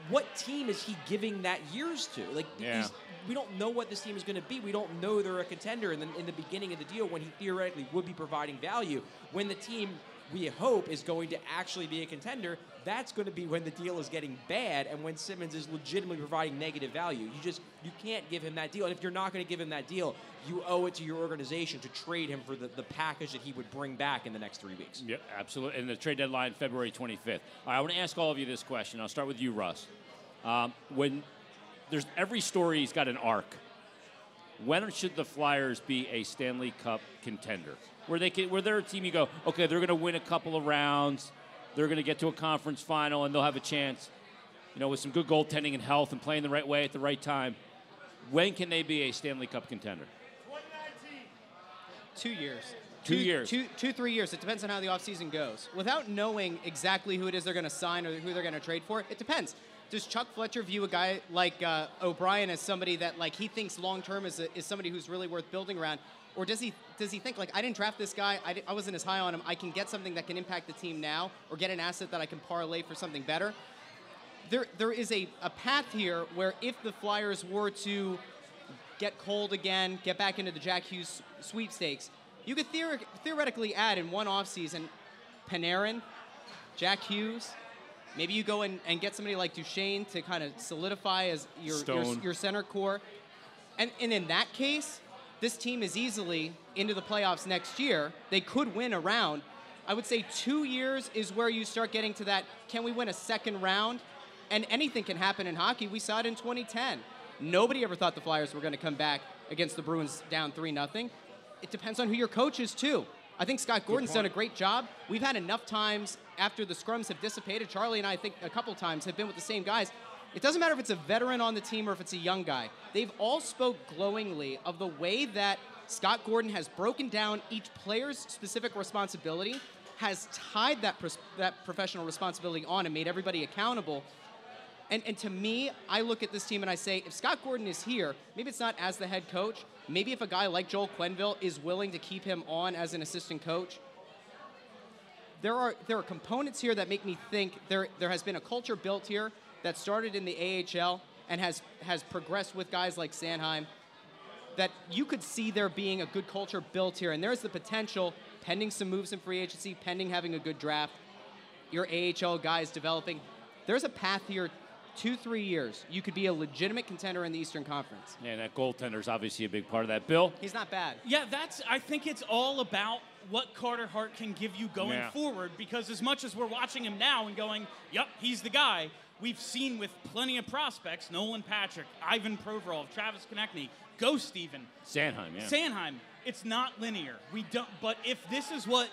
what team is he giving that years to? Like, yeah. We don't know what this team is going to be. We don't know they're a contender in the beginning of the deal when he theoretically would be providing value. When the team, we hope, is going to actually be a contender, that's going to be when the deal is getting bad and when Simmons is legitimately providing negative value. You can't give him that deal. And if you're not going to give him that deal, you owe it to your organization to trade him for the package that he would bring back in the next 3 weeks. Yeah, absolutely. And the trade deadline, February 25th. All right, I want to ask all of you this question. I'll start with you, Russ. When... There's every story's got an arc. When should the Flyers be a Stanley Cup contender? Where they're a team you go, okay, they're going to win a couple of rounds, they're going to get to a conference final, and they'll have a chance, you know, with some good goaltending and health and playing the right way at the right time. When can they be a Stanley Cup contender? 2019. 2 years. 2 years. 2, 3 years. It depends on how the offseason goes. Without knowing exactly who it is they're going to sign or who they're going to trade for, it depends. Does Chuck Fletcher view a guy like O'Brien as somebody that, like, he thinks long-term is somebody who's really worth building around? Or does he think, like, I didn't draft this guy, I wasn't as high on him, I can get something that can impact the team now or get an asset that I can parlay for something better? There is a path here where if the Flyers were to get cold again, get back into the Jack Hughes sweepstakes, you could theoretically add in one offseason Panarin, Jack Hughes. Maybe you go and get somebody like Duchesne to kind of solidify as your center core. And in that case, this team is easily into the playoffs next year. They could win a round. I would say 2 years is where you start getting to that, can we win a second round? And anything can happen in hockey. We saw it in 2010. Nobody ever thought the Flyers were going to come back against the Bruins down 3-0. It depends on who your coach is, too. I think Scott Gordon's done a great job. We've had enough times after the scrums have dissipated. Charlie and I think a couple times have been with the same guys. It doesn't matter if it's a veteran on the team or if it's a young guy. They've all spoke glowingly of the way that Scott Gordon has broken down each player's specific responsibility, has tied that professional responsibility on and made everybody accountable. And to me, I look at this team and I say, if Scott Gordon is here, maybe it's not as the head coach. Maybe if a guy like Joel Quenneville is willing to keep him on as an assistant coach. There are components here that make me think there has been a culture built here that started in the AHL and has progressed with guys like Sanheim, that you could see there being a good culture built here. And there's the potential, pending some moves in free agency, pending having a good draft, your AHL guys developing. There's a path here. 2, 3 years, you could be a legitimate contender in the Eastern Conference. Yeah, that goaltender's obviously a big part of that. Bill? He's not bad. Yeah, I think it's all about what Carter Hart can give you going forward, because as much as we're watching him now and going, yep, he's the guy, we've seen with plenty of prospects, Nolan Patrick, Ivan Provorov, Travis Konecny, Ghost even. Sanheim, yeah. Sanheim, it's not linear. But if this is what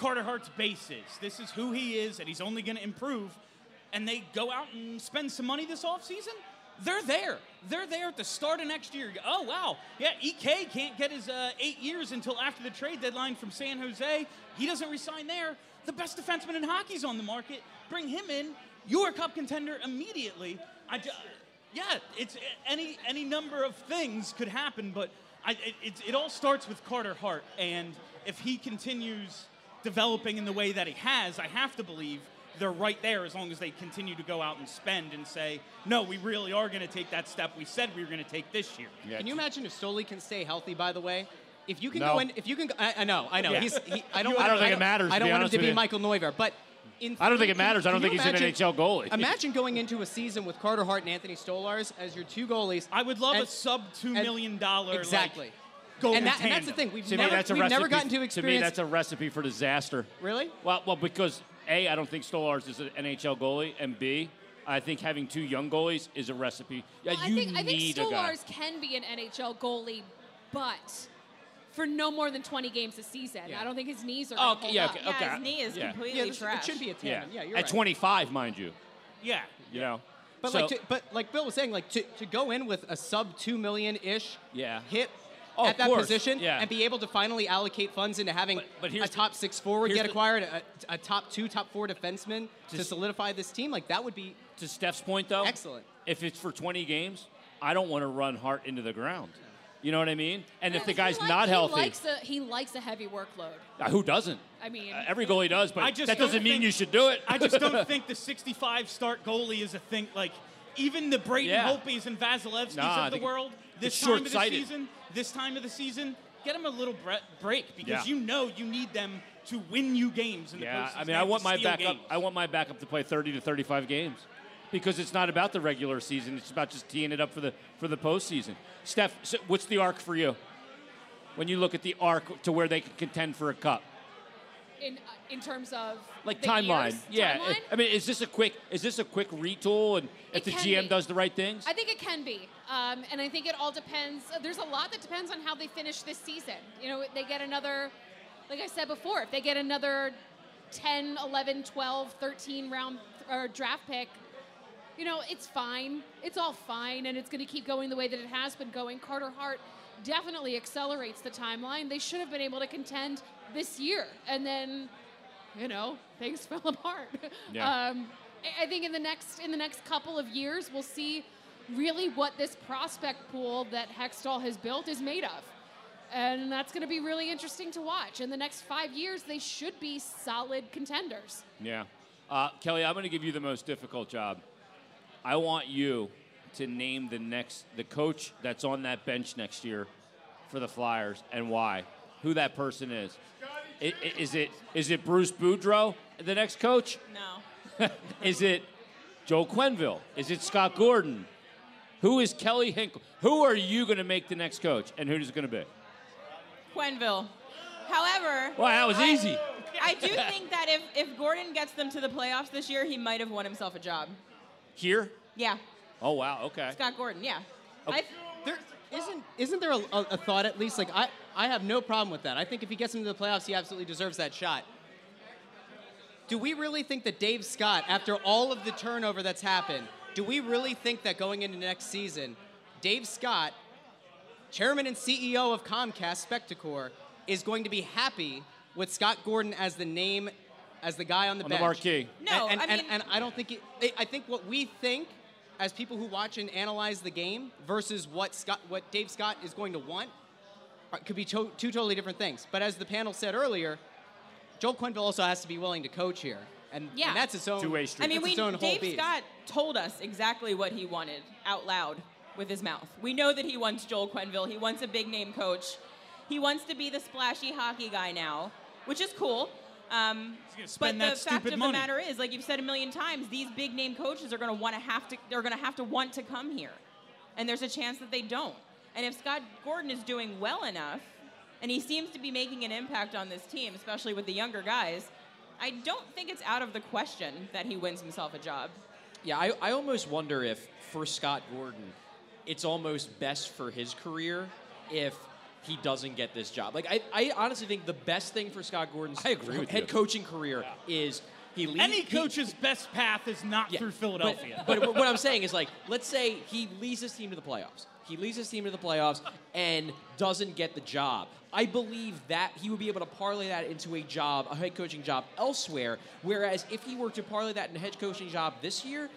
Carter Hart's base is, this is who he is, and he's only going to improve, and they go out and spend some money this offseason, they're there. They're there at the start of next year. Oh, wow. Yeah, EK can't get his 8 years until after the trade deadline from San Jose. He doesn't resign there. The best defenseman in hockey's on the market. Bring him in. You're a cup contender immediately. It's any number of things could happen, but it all starts with Carter Hart. And if he continues developing in the way that he has, I have to believe they're right there as long as they continue to go out and spend and say, no, we really are going to take that step we said we were going to take this year. Yeah. Can you imagine if Stoli can stay healthy, by the way? If you can go in, if you can, I know. Yeah. I don't think it matters. I don't want him to be Michael Neuwirth, but I don't think it matters. I don't think he's an NHL goalie. Imagine going into a season with Carter Hart and Anthony Stolarz as your two goalies. I would love a sub $2 million. Exactly. Like, and that's the thing. We've never gotten to experience. To me, that's a recipe for disaster. Really? Well, because A, I don't think Stolarz is an NHL goalie, and B, I think having two young goalies is a recipe. Well, you I think Stolarz can be an NHL goalie, but for no more than 20 games a season. Yeah. I don't think his knees are going to hold up. Yeah, his knee is completely trash. It should be a tandem. Yeah, you're right. At 25, mind you. Yeah. You know? But, so, like Bill was saying, like to go in with a sub-$2 million-ish hit at that position and be able to finally allocate funds into having a top-six forward get acquired, a top-2, top-4 defenseman to solidify this team, like that would be to Steph's point, though, excellent. If it's for 20 games, I don't want to run Hart into the ground. You know what I mean? And if the guy's not healthy... he likes a heavy workload. Who doesn't? I mean... every goalie does, but that doesn't mean you should do it. I just don't think the 65-start goalie is a thing. Like, even the Braden Hopies and Vasilevskis of the world, this time of the season, get them a little break because you know you need them to win you games in the postseason. Yeah, I mean, I want my backup to play 30 to 35 games. Because it's not about the regular season. It's about just teeing it up for the postseason. Steph, so what's the arc for you? When you look at the arc to where they can contend for a cup. In terms of like timeline. Yeah. Timeline? I mean, is this a quick retool and if the GM does the right things? I think it can be. And I think it all depends. There's a lot that depends on how they finish this season. You know, they get another, like I said before, if they get another 10, 11, 12, 13 round or draft pick, you know, it's fine. It's all fine, and it's going to keep going the way that it has been going. Carter Hart definitely accelerates the timeline. They should have been able to contend this year, and then, you know, things fell apart. Yeah. I think in the next couple of years, we'll see really what this prospect pool that Hextall has built is made of, and that's going to be really interesting to watch. In the next 5 years, they should be solid contenders. Yeah. Kelly, I'm going to give you the most difficult job. I want you to name the coach that's on that bench next year for the Flyers and why, who that person is. Is it Bruce Boudreau, the next coach? No. Is it Joel Quenneville? Is it Scott Gordon? Who is Kelly Hinkle? Who are you going to make the next coach, and who's it going to be? Quenneville. However, well, that was easy. I do think that if Gordon gets them to the playoffs this year, he might have won himself a job. Here? Yeah. Oh, wow, okay. Scott Gordon, yeah. Okay. Isn't there a thought at least? Like, I have no problem with that. I think if he gets into the playoffs, he absolutely deserves that shot. Do we really think that Dave Scott, after all of the turnover that's happened, do we really think that going into next season, Dave Scott, chairman and CEO of Comcast Spectacor, is going to be happy with Scott Gordon as the name as the guy on the bench. On the marquee. No, I mean... And I don't think... I think what we think as people who watch and analyze the game versus what Dave Scott is going to want could be two totally different things. But as the panel said earlier, Joel Quenneville also has to be willing to coach here. And that's its own... Two-way street. I mean, Dave Scott told us exactly what he wanted out loud with his mouth. We know that he wants Joel Quenneville. He wants a big-name coach. He wants to be the splashy hockey guy now, which is cool. But the fact of the matter is, like you've said a million times, these big name coaches are going to want to come here, and there's a chance that they don't. And if Scott Gordon is doing well enough, and he seems to be making an impact on this team, especially with the younger guys, I don't think it's out of the question that he wins himself a job. Yeah, I almost wonder if for Scott Gordon, it's almost best for his career if he doesn't get this job. Like, I honestly think the best thing for Scott Gordon's head coaching career is he leaves. Any coach's best path is not through Philadelphia. But what I'm saying is, like, let's say he leads his team to the playoffs. He leads his team to the playoffs and doesn't get the job. I believe that he would be able to parlay that into a head coaching job elsewhere, whereas if he were to parlay that in a head coaching job this year,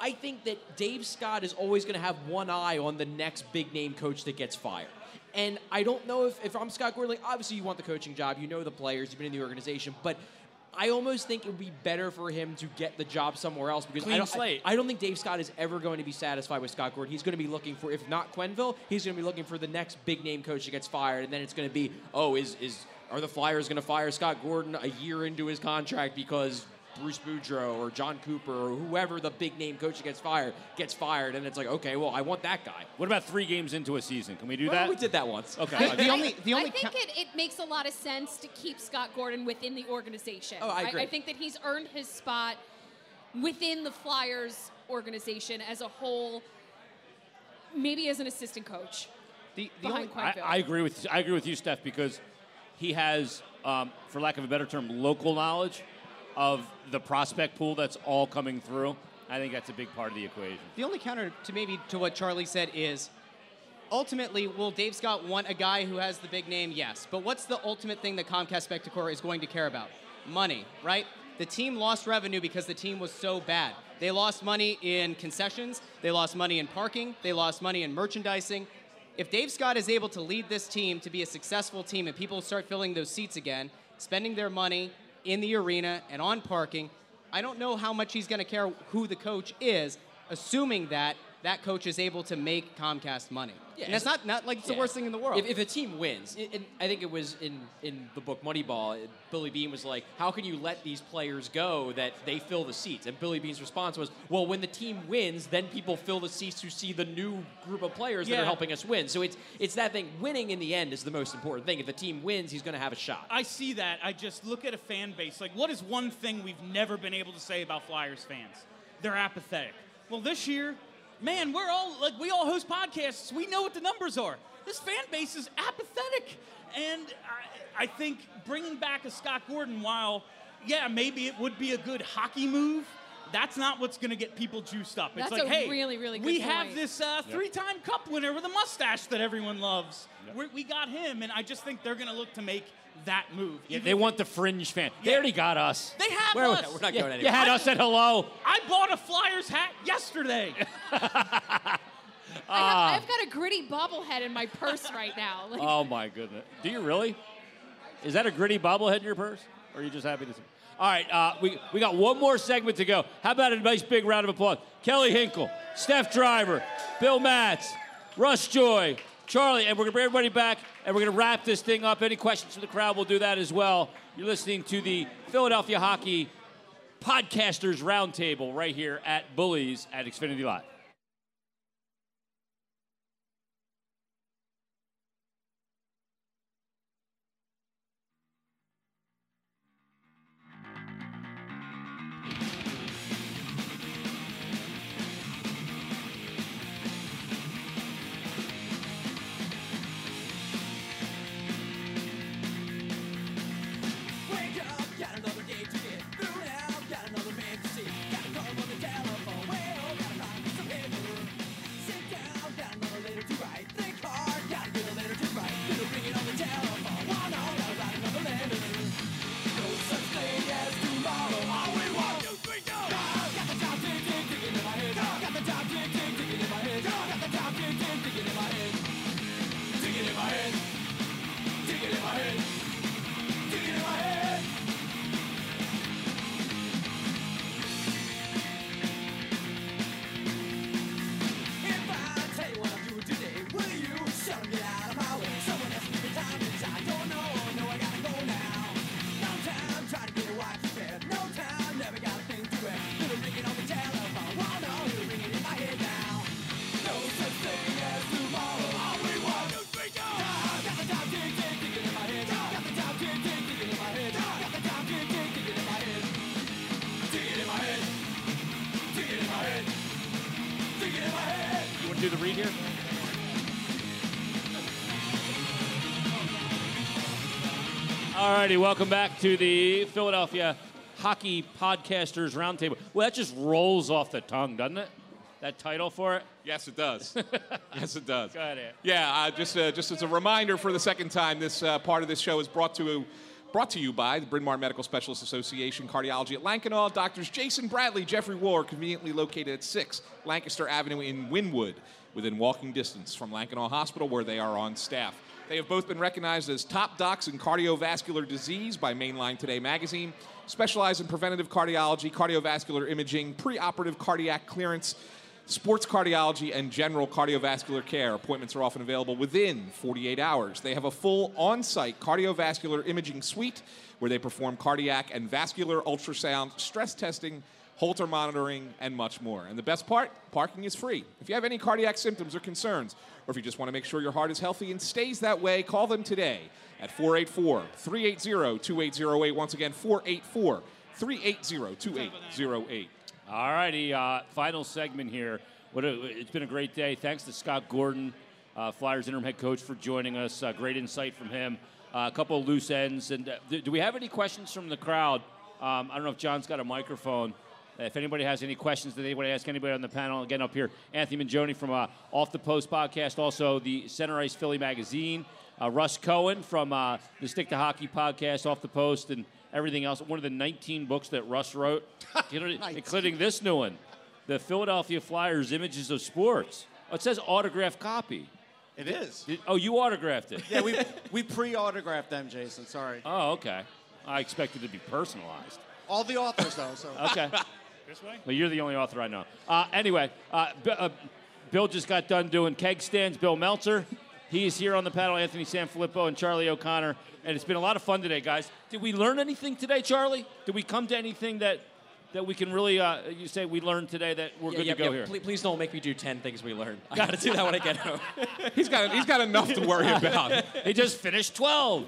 I think that Dave Scott is always going to have one eye on the next big-name coach that gets fired. And I don't know if I'm Scott Gordon, like, obviously you want the coaching job, you know the players, you've been in the organization, but I almost think it would be better for him to get the job somewhere else because I don't think Dave Scott is ever going to be satisfied with Scott Gordon. He's going to be looking for, if not Quenneville, he's going to be looking for the next big-name coach that gets fired, and then it's going to be, are the Flyers going to fire Scott Gordon a year into his contract because Bruce Boudreau or John Cooper or whoever the big name coach gets fired, and it's like, okay, well, I want that guy. What about 3 games into a season? Can we do that? We did that once. Okay. I think it makes a lot of sense to keep Scott Gordon within the organization. Oh, I agree. I think that he's earned his spot within the Flyers organization as a whole, maybe as an assistant coach. I agree with you. I agree with you, Steph, because he has, for lack of a better term, local knowledge of the prospect pool that's all coming through. I think that's a big part of the equation. The only counter to what Charlie said is, ultimately, will Dave Scott want a guy who has the big name? Yes. But what's the ultimate thing that Comcast Spectacor is going to care about? Money, right? The team lost revenue because the team was so bad. They lost money in concessions. They lost money in parking. They lost money in merchandising. If Dave Scott is able to lead this team to be a successful team and people start filling those seats again, spending their money in the arena and on parking, I don't know how much he's going to care who the coach is, assuming that that coach is able to make Comcast money. Yeah, and that's not like it's the worst thing in the world. If a team wins, I think it was in the book Moneyball, Billy Beane was like, how can you let these players go that they fill the seats? And Billy Beane's response was, well, when the team wins, then people fill the seats to see the new group of players that are helping us win. So it's that thing. Winning in the end is the most important thing. If the team wins, he's going to have a shot. I see that. I just look at a fan base. Like, what is one thing we've never been able to say about Flyers fans? They're apathetic. Well, this year, man, we all host podcasts. We know what the numbers are. This fan base is apathetic. And I think bringing back a Scott Gordon, while, maybe it would be a good hockey move, that's not what's going to get people juiced up. It's like, hey, really, really good we point. Have this three-time cup winner with a mustache that everyone loves. Yep. We got him, and I just think they're going to look to make that move. Yeah, they want the fringe fan. Yeah. They already got us. They have us. We're not going anywhere. You had us at hello. I bought a Flyers hat yesterday. I've got a gritty bobblehead in my purse right now. Like, oh, my goodness. Do you really? Is that a gritty bobblehead in your purse? Or are you just happy to see? All right, we got one more segment to go. How about a nice big round of applause? Kelly Hinkle, Steph Driver, Bill Matz, Russ Joy, Charlie, and we're going to bring everybody back, and we're going to wrap this thing up. Any questions from the crowd, we'll do that as well. You're listening to the Philadelphia Hockey Podcasters Roundtable right here at Bullies at Xfinity Live. Welcome back to the Philadelphia Hockey Podcasters Roundtable. Well, that just rolls off the tongue, doesn't it? That title for it? Yes, it does. Yes, it does. Go ahead, Ant. Yeah, just as a reminder for the second time, this part of this show is brought to you by the Bryn Mawr Medical Specialists Association, Cardiology at Lankenau, Doctors Jason Bradley, Jeffrey War, conveniently located at 6 Lancaster Avenue in Wynwood, within walking distance from Lankenau Hospital, where they are on staff. They have both been recognized as top docs in cardiovascular disease by Mainline Today magazine, specialize in preventative cardiology, cardiovascular imaging, preoperative cardiac clearance, sports cardiology, and general cardiovascular care. Appointments are often available within 48 hours. They have a full on-site cardiovascular imaging suite where they perform cardiac and vascular ultrasound, stress testing, Holter monitoring, and much more. And the best part, parking is free. If you have any cardiac symptoms or concerns, or if you just want to make sure your heart is healthy and stays that way, call them today at 484-380-2808. Once again, 484-380-2808. All righty, final segment here. It's been a great day. Thanks to Scott Gordon, Flyers interim head coach, for joining us. Great insight from him. A couple of loose ends. And do we have any questions from the crowd? I don't know if John's got a microphone. If anybody has any questions that they want to ask anybody on the panel, again, up here, Anthony Mangione from Off the Post podcast, also the Center Ice Philly Magazine, Russ Cohen from the Stick to Hockey podcast, Off the Post, and everything else. One of the 19 books that Russ wrote, including this new one, The Philadelphia Flyers Images of Sports. Oh, it says autographed copy. It is. Oh, you autographed it. Yeah, we pre-autographed them, Jason. Sorry. Oh, okay. I expected it to be personalized. All the authors, though. So. Okay. This way? Well, you're the only author I know. Anyway, Bill just got done doing keg stands. Bill Meltzer, he is here on the panel. Anthony Sanfilippo and Charlie O'Connor, and it's been a lot of fun today, guys. Did we learn anything today, Charlie? Did we come to anything that we can really you say we learned today that we're good to go here? Please don't make me do 10 things we learned. I got to do that when I get home. He's got enough to worry about. He just finished 12.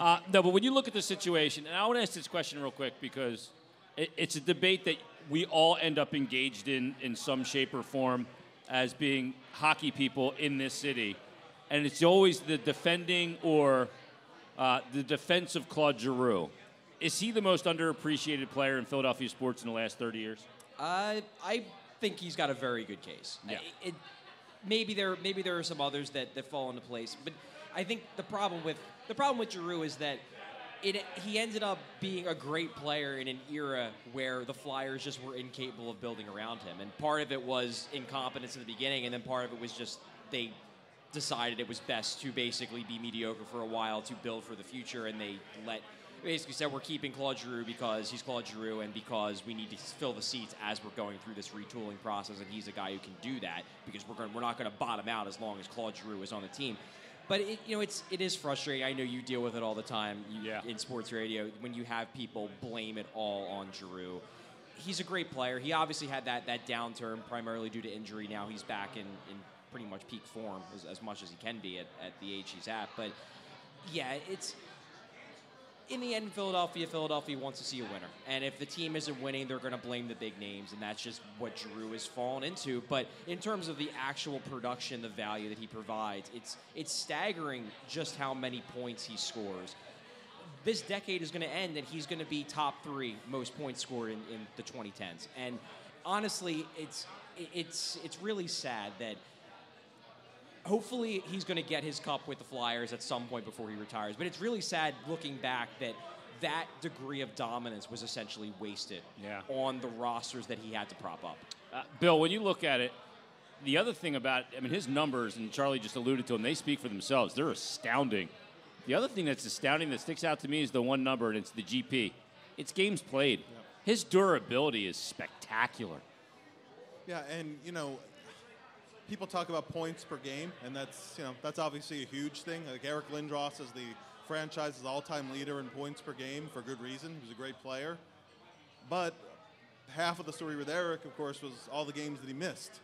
No, but when you look at the situation, and I want to ask this question real quick because it's a debate that we all end up engaged in some shape or form as being hockey people in this city. And it's always the defending or the defense of Claude Giroux. Is he the most underappreciated player in Philadelphia sports in the last 30 years? I think he's got a very good case. Yeah. Maybe there are some others that fall into place. But I think the problem with Giroux is that he ended up being a great player in an era where the Flyers just were incapable of building around him. And part of it was incompetence in the beginning, and then part of it was just they decided it was best to basically be mediocre for a while to build for the future, and basically said we're keeping Claude Giroux because he's Claude Giroux and because we need to fill the seats as we're going through this retooling process, and he's a guy who can do that because we're not going to bottom out as long as Claude Giroux is on the team. But it is frustrating. I know you deal with it all the time in sports radio when you have people blame it all on Giroux. He's a great player. He obviously had that downturn primarily due to injury. Now he's back in pretty much peak form as much as he can be at the age he's at. But yeah, it's in the end, Philadelphia wants to see a winner. And if the team isn't winning, they're going to blame the big names, and that's just what Giroux has fallen into. But in terms of the actual production, the value that he provides, it's staggering just how many points he scores. This decade is going to end, and he's going to be top 3 most points scored in the 2010s. And honestly, it's really sad that hopefully he's going to get his cup with the Flyers at some point before he retires. But it's really sad looking back that degree of dominance was essentially wasted on the rosters that he had to prop up. Bill, when you look at it, the other thing about, I mean, his numbers, and Charlie just alluded to them, they speak for themselves. They're astounding. The other thing that's astounding that sticks out to me is the one number, and it's the GP. It's games played. Yep. His durability is spectacular. Yeah, and, people talk about points per game, and that's obviously a huge thing. Like Eric Lindros is the franchise's all-time leader in points per game for good reason. He's a great player. But half of the story with Eric, of course, was all the games that he missed.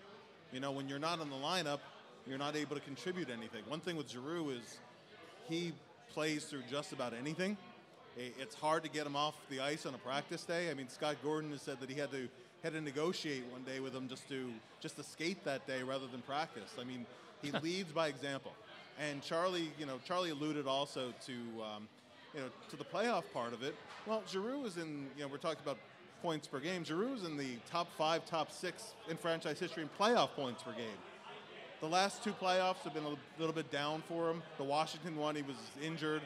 When you're not in the lineup, you're not able to contribute anything. One thing with Giroux is he plays through just about anything. It's hard to get him off the ice on a practice day. I mean, Scott Gordon has said that he had to negotiate one day with him just to skate that day rather than practice. I mean, he leads by example. And Charlie alluded also to the playoff part of it. Well, Giroux is in, we're talking about points per game. Giroux is in the top 5, top 6 in franchise history in playoff points per game. The last 2 playoffs have been a little bit down for him. The Washington one, he was injured.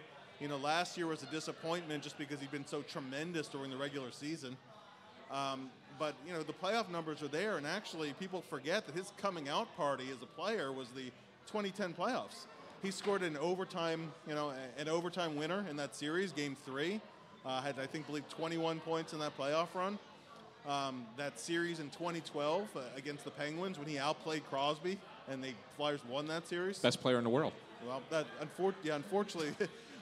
Last year was a disappointment just because he'd been so tremendous during the regular season. But, the playoff numbers are there, and actually people forget that his coming-out party as a player was the 2010 playoffs. He scored an overtime winner in that series, Game 3. Had, I think, 21 points in that playoff run. that series in 2012 against the Penguins when he outplayed Crosby and the Flyers won that series. Best player in the world. Well, that unfortunately,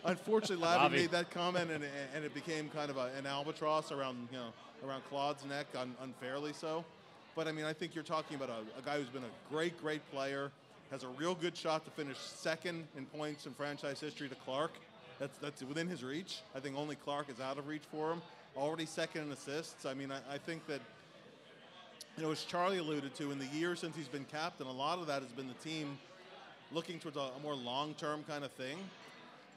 Lavi made that comment, and it became kind of an albatross around around Claude's neck, unfairly so. But I mean, I think you're talking about a guy who's been a great player, has a real good shot to finish second in points in franchise history to Clark. That's within his reach. I think only Clark is out of reach for him. Already second in assists. I mean, I think that, as Charlie alluded to, in the year since he's been captain, a lot of that has been the team looking towards a more long-term kind of thing.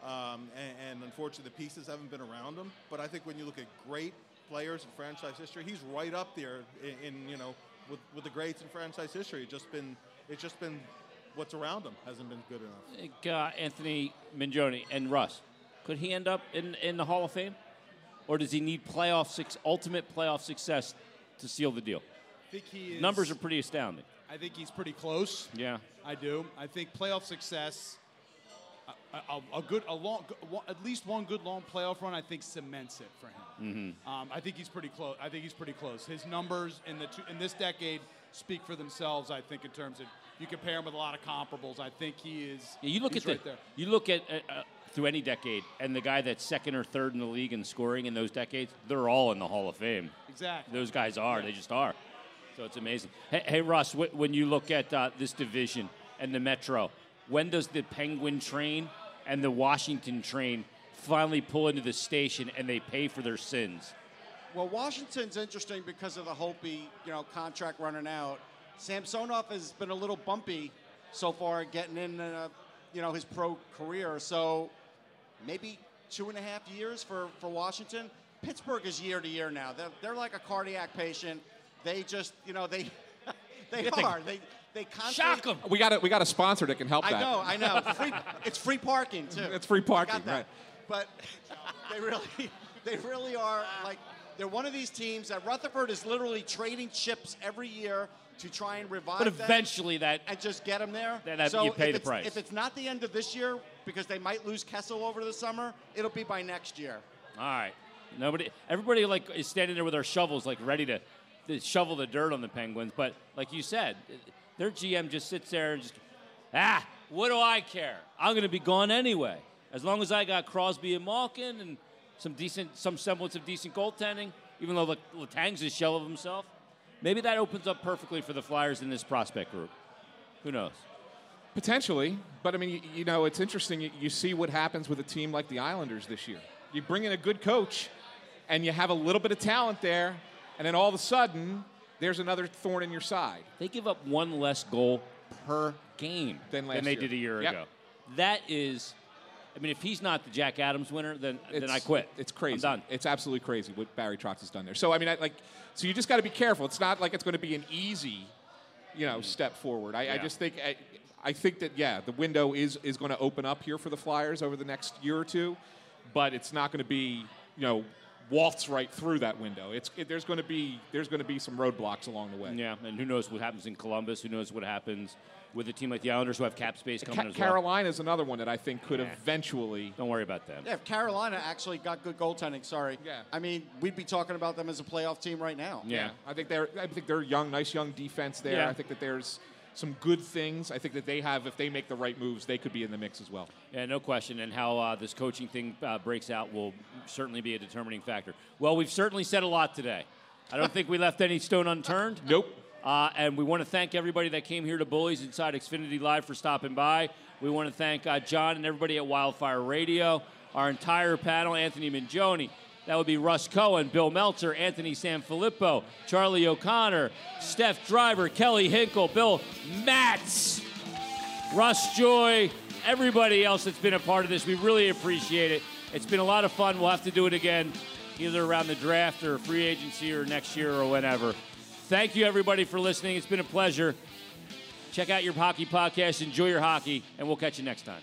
And unfortunately, the pieces haven't been around him. But I think when you look at great players in franchise history, he's right up there in with the greats in franchise history. It's just been what's around him hasn't been good enough. Anthony Mangione and Russ, could he end up in the Hall of Fame? Or does he need ultimate playoff success to seal the deal? I think he is. Numbers are pretty astounding. I think he's pretty close. Yeah. I do. I think playoff success, at least one good long playoff run, I think cements it for him. Mm-hmm. I think he's pretty close. His numbers in this decade speak for themselves, I think, in terms of you compare him with a lot of comparables. I think he is. Yeah, you look at through any decade, and the guy that's second or third in the league in scoring in those decades, they're all in the Hall of Fame. Exactly. Those guys are. Yeah. They just are. So it's amazing. Hey Russ, when you look at this division and the Metro, when does the Penguin train and the Washington train finally pull into the station and they pay for their sins? Well, Washington's interesting because of the Holtby, contract running out. Samsonov has been a little bumpy so far getting in, his pro career. So maybe 2.5 years for Washington. Pittsburgh is year to year now. They're like a cardiac patient. They just, they are. They shock them. We got a sponsor that can help that. I know. It's free parking too. It's free parking, right? But they really are like. They're one of these teams that Rutherford is literally trading chips every year to try and revive them. But eventually and just get them there. So you pay the price. If it's not the end of this year, because they might lose Kessel over the summer, it'll be by next year. All right. Everybody is standing there with their shovels ready to shovel the dirt on the Penguins. But like you said, their GM just sits there and just, what do I care? I'm going to be gone anyway. As long as I got Crosby and Malkin and some semblance of decent goaltending, even though Letang's a shell of himself. Maybe that opens up perfectly for the Flyers in this prospect group. Who knows? Potentially, but I mean, it's interesting. You see what happens with a team like the Islanders this year. You bring in a good coach, and you have a little bit of talent there, and then all of a sudden, there's another thorn in your side. They give up one less goal per game than they did a year ago. That is. I mean, if he's not the Jack Adams winner, then I quit. It's crazy. I'm done. It's absolutely crazy what Barry Trotz has done there. So, I mean, so you just got to be careful. It's not like it's going to be an easy, step forward. I just think I think that the window is going to open up here for the Flyers over the next year or two, but it's not going to be, waltz right through that window. There's going to be some roadblocks along the way. Yeah, and who knows what happens in Columbus? Who knows what happens with a team like the Islanders who have cap space coming as well? Carolina is another one that I think could eventually. Don't worry about them. Yeah, if Carolina actually got good goaltending, Yeah. I mean, we'd be talking about them as a playoff team right now. Yeah. I think they're young, nice young defense there. Yeah. I think that there's some good things. I think that they have, if they make the right moves, they could be in the mix as well. Yeah, no question. And how this coaching thing breaks out will certainly be a determining factor. Well, we've certainly said a lot today. I don't think we left any stone unturned. Nope. And we want to thank everybody that came here to Bullies inside Xfinity Live for stopping by. We want to thank John and everybody at Wildfire Radio, our entire panel, Anthony Mangione. That would be Russ Cohen, Bill Meltzer, Anthony Sanfilippo, Charlie O'Connor, Steph Driver, Kelly Hinkle, Bill Matz, Russ Joy, everybody else that's been a part of this. We really appreciate it. It's been a lot of fun. We'll have to do it again, either around the draft or free agency or next year or whenever. Thank you, everybody, for listening. It's been a pleasure. Check out your hockey podcast. Enjoy your hockey, and we'll catch you next time.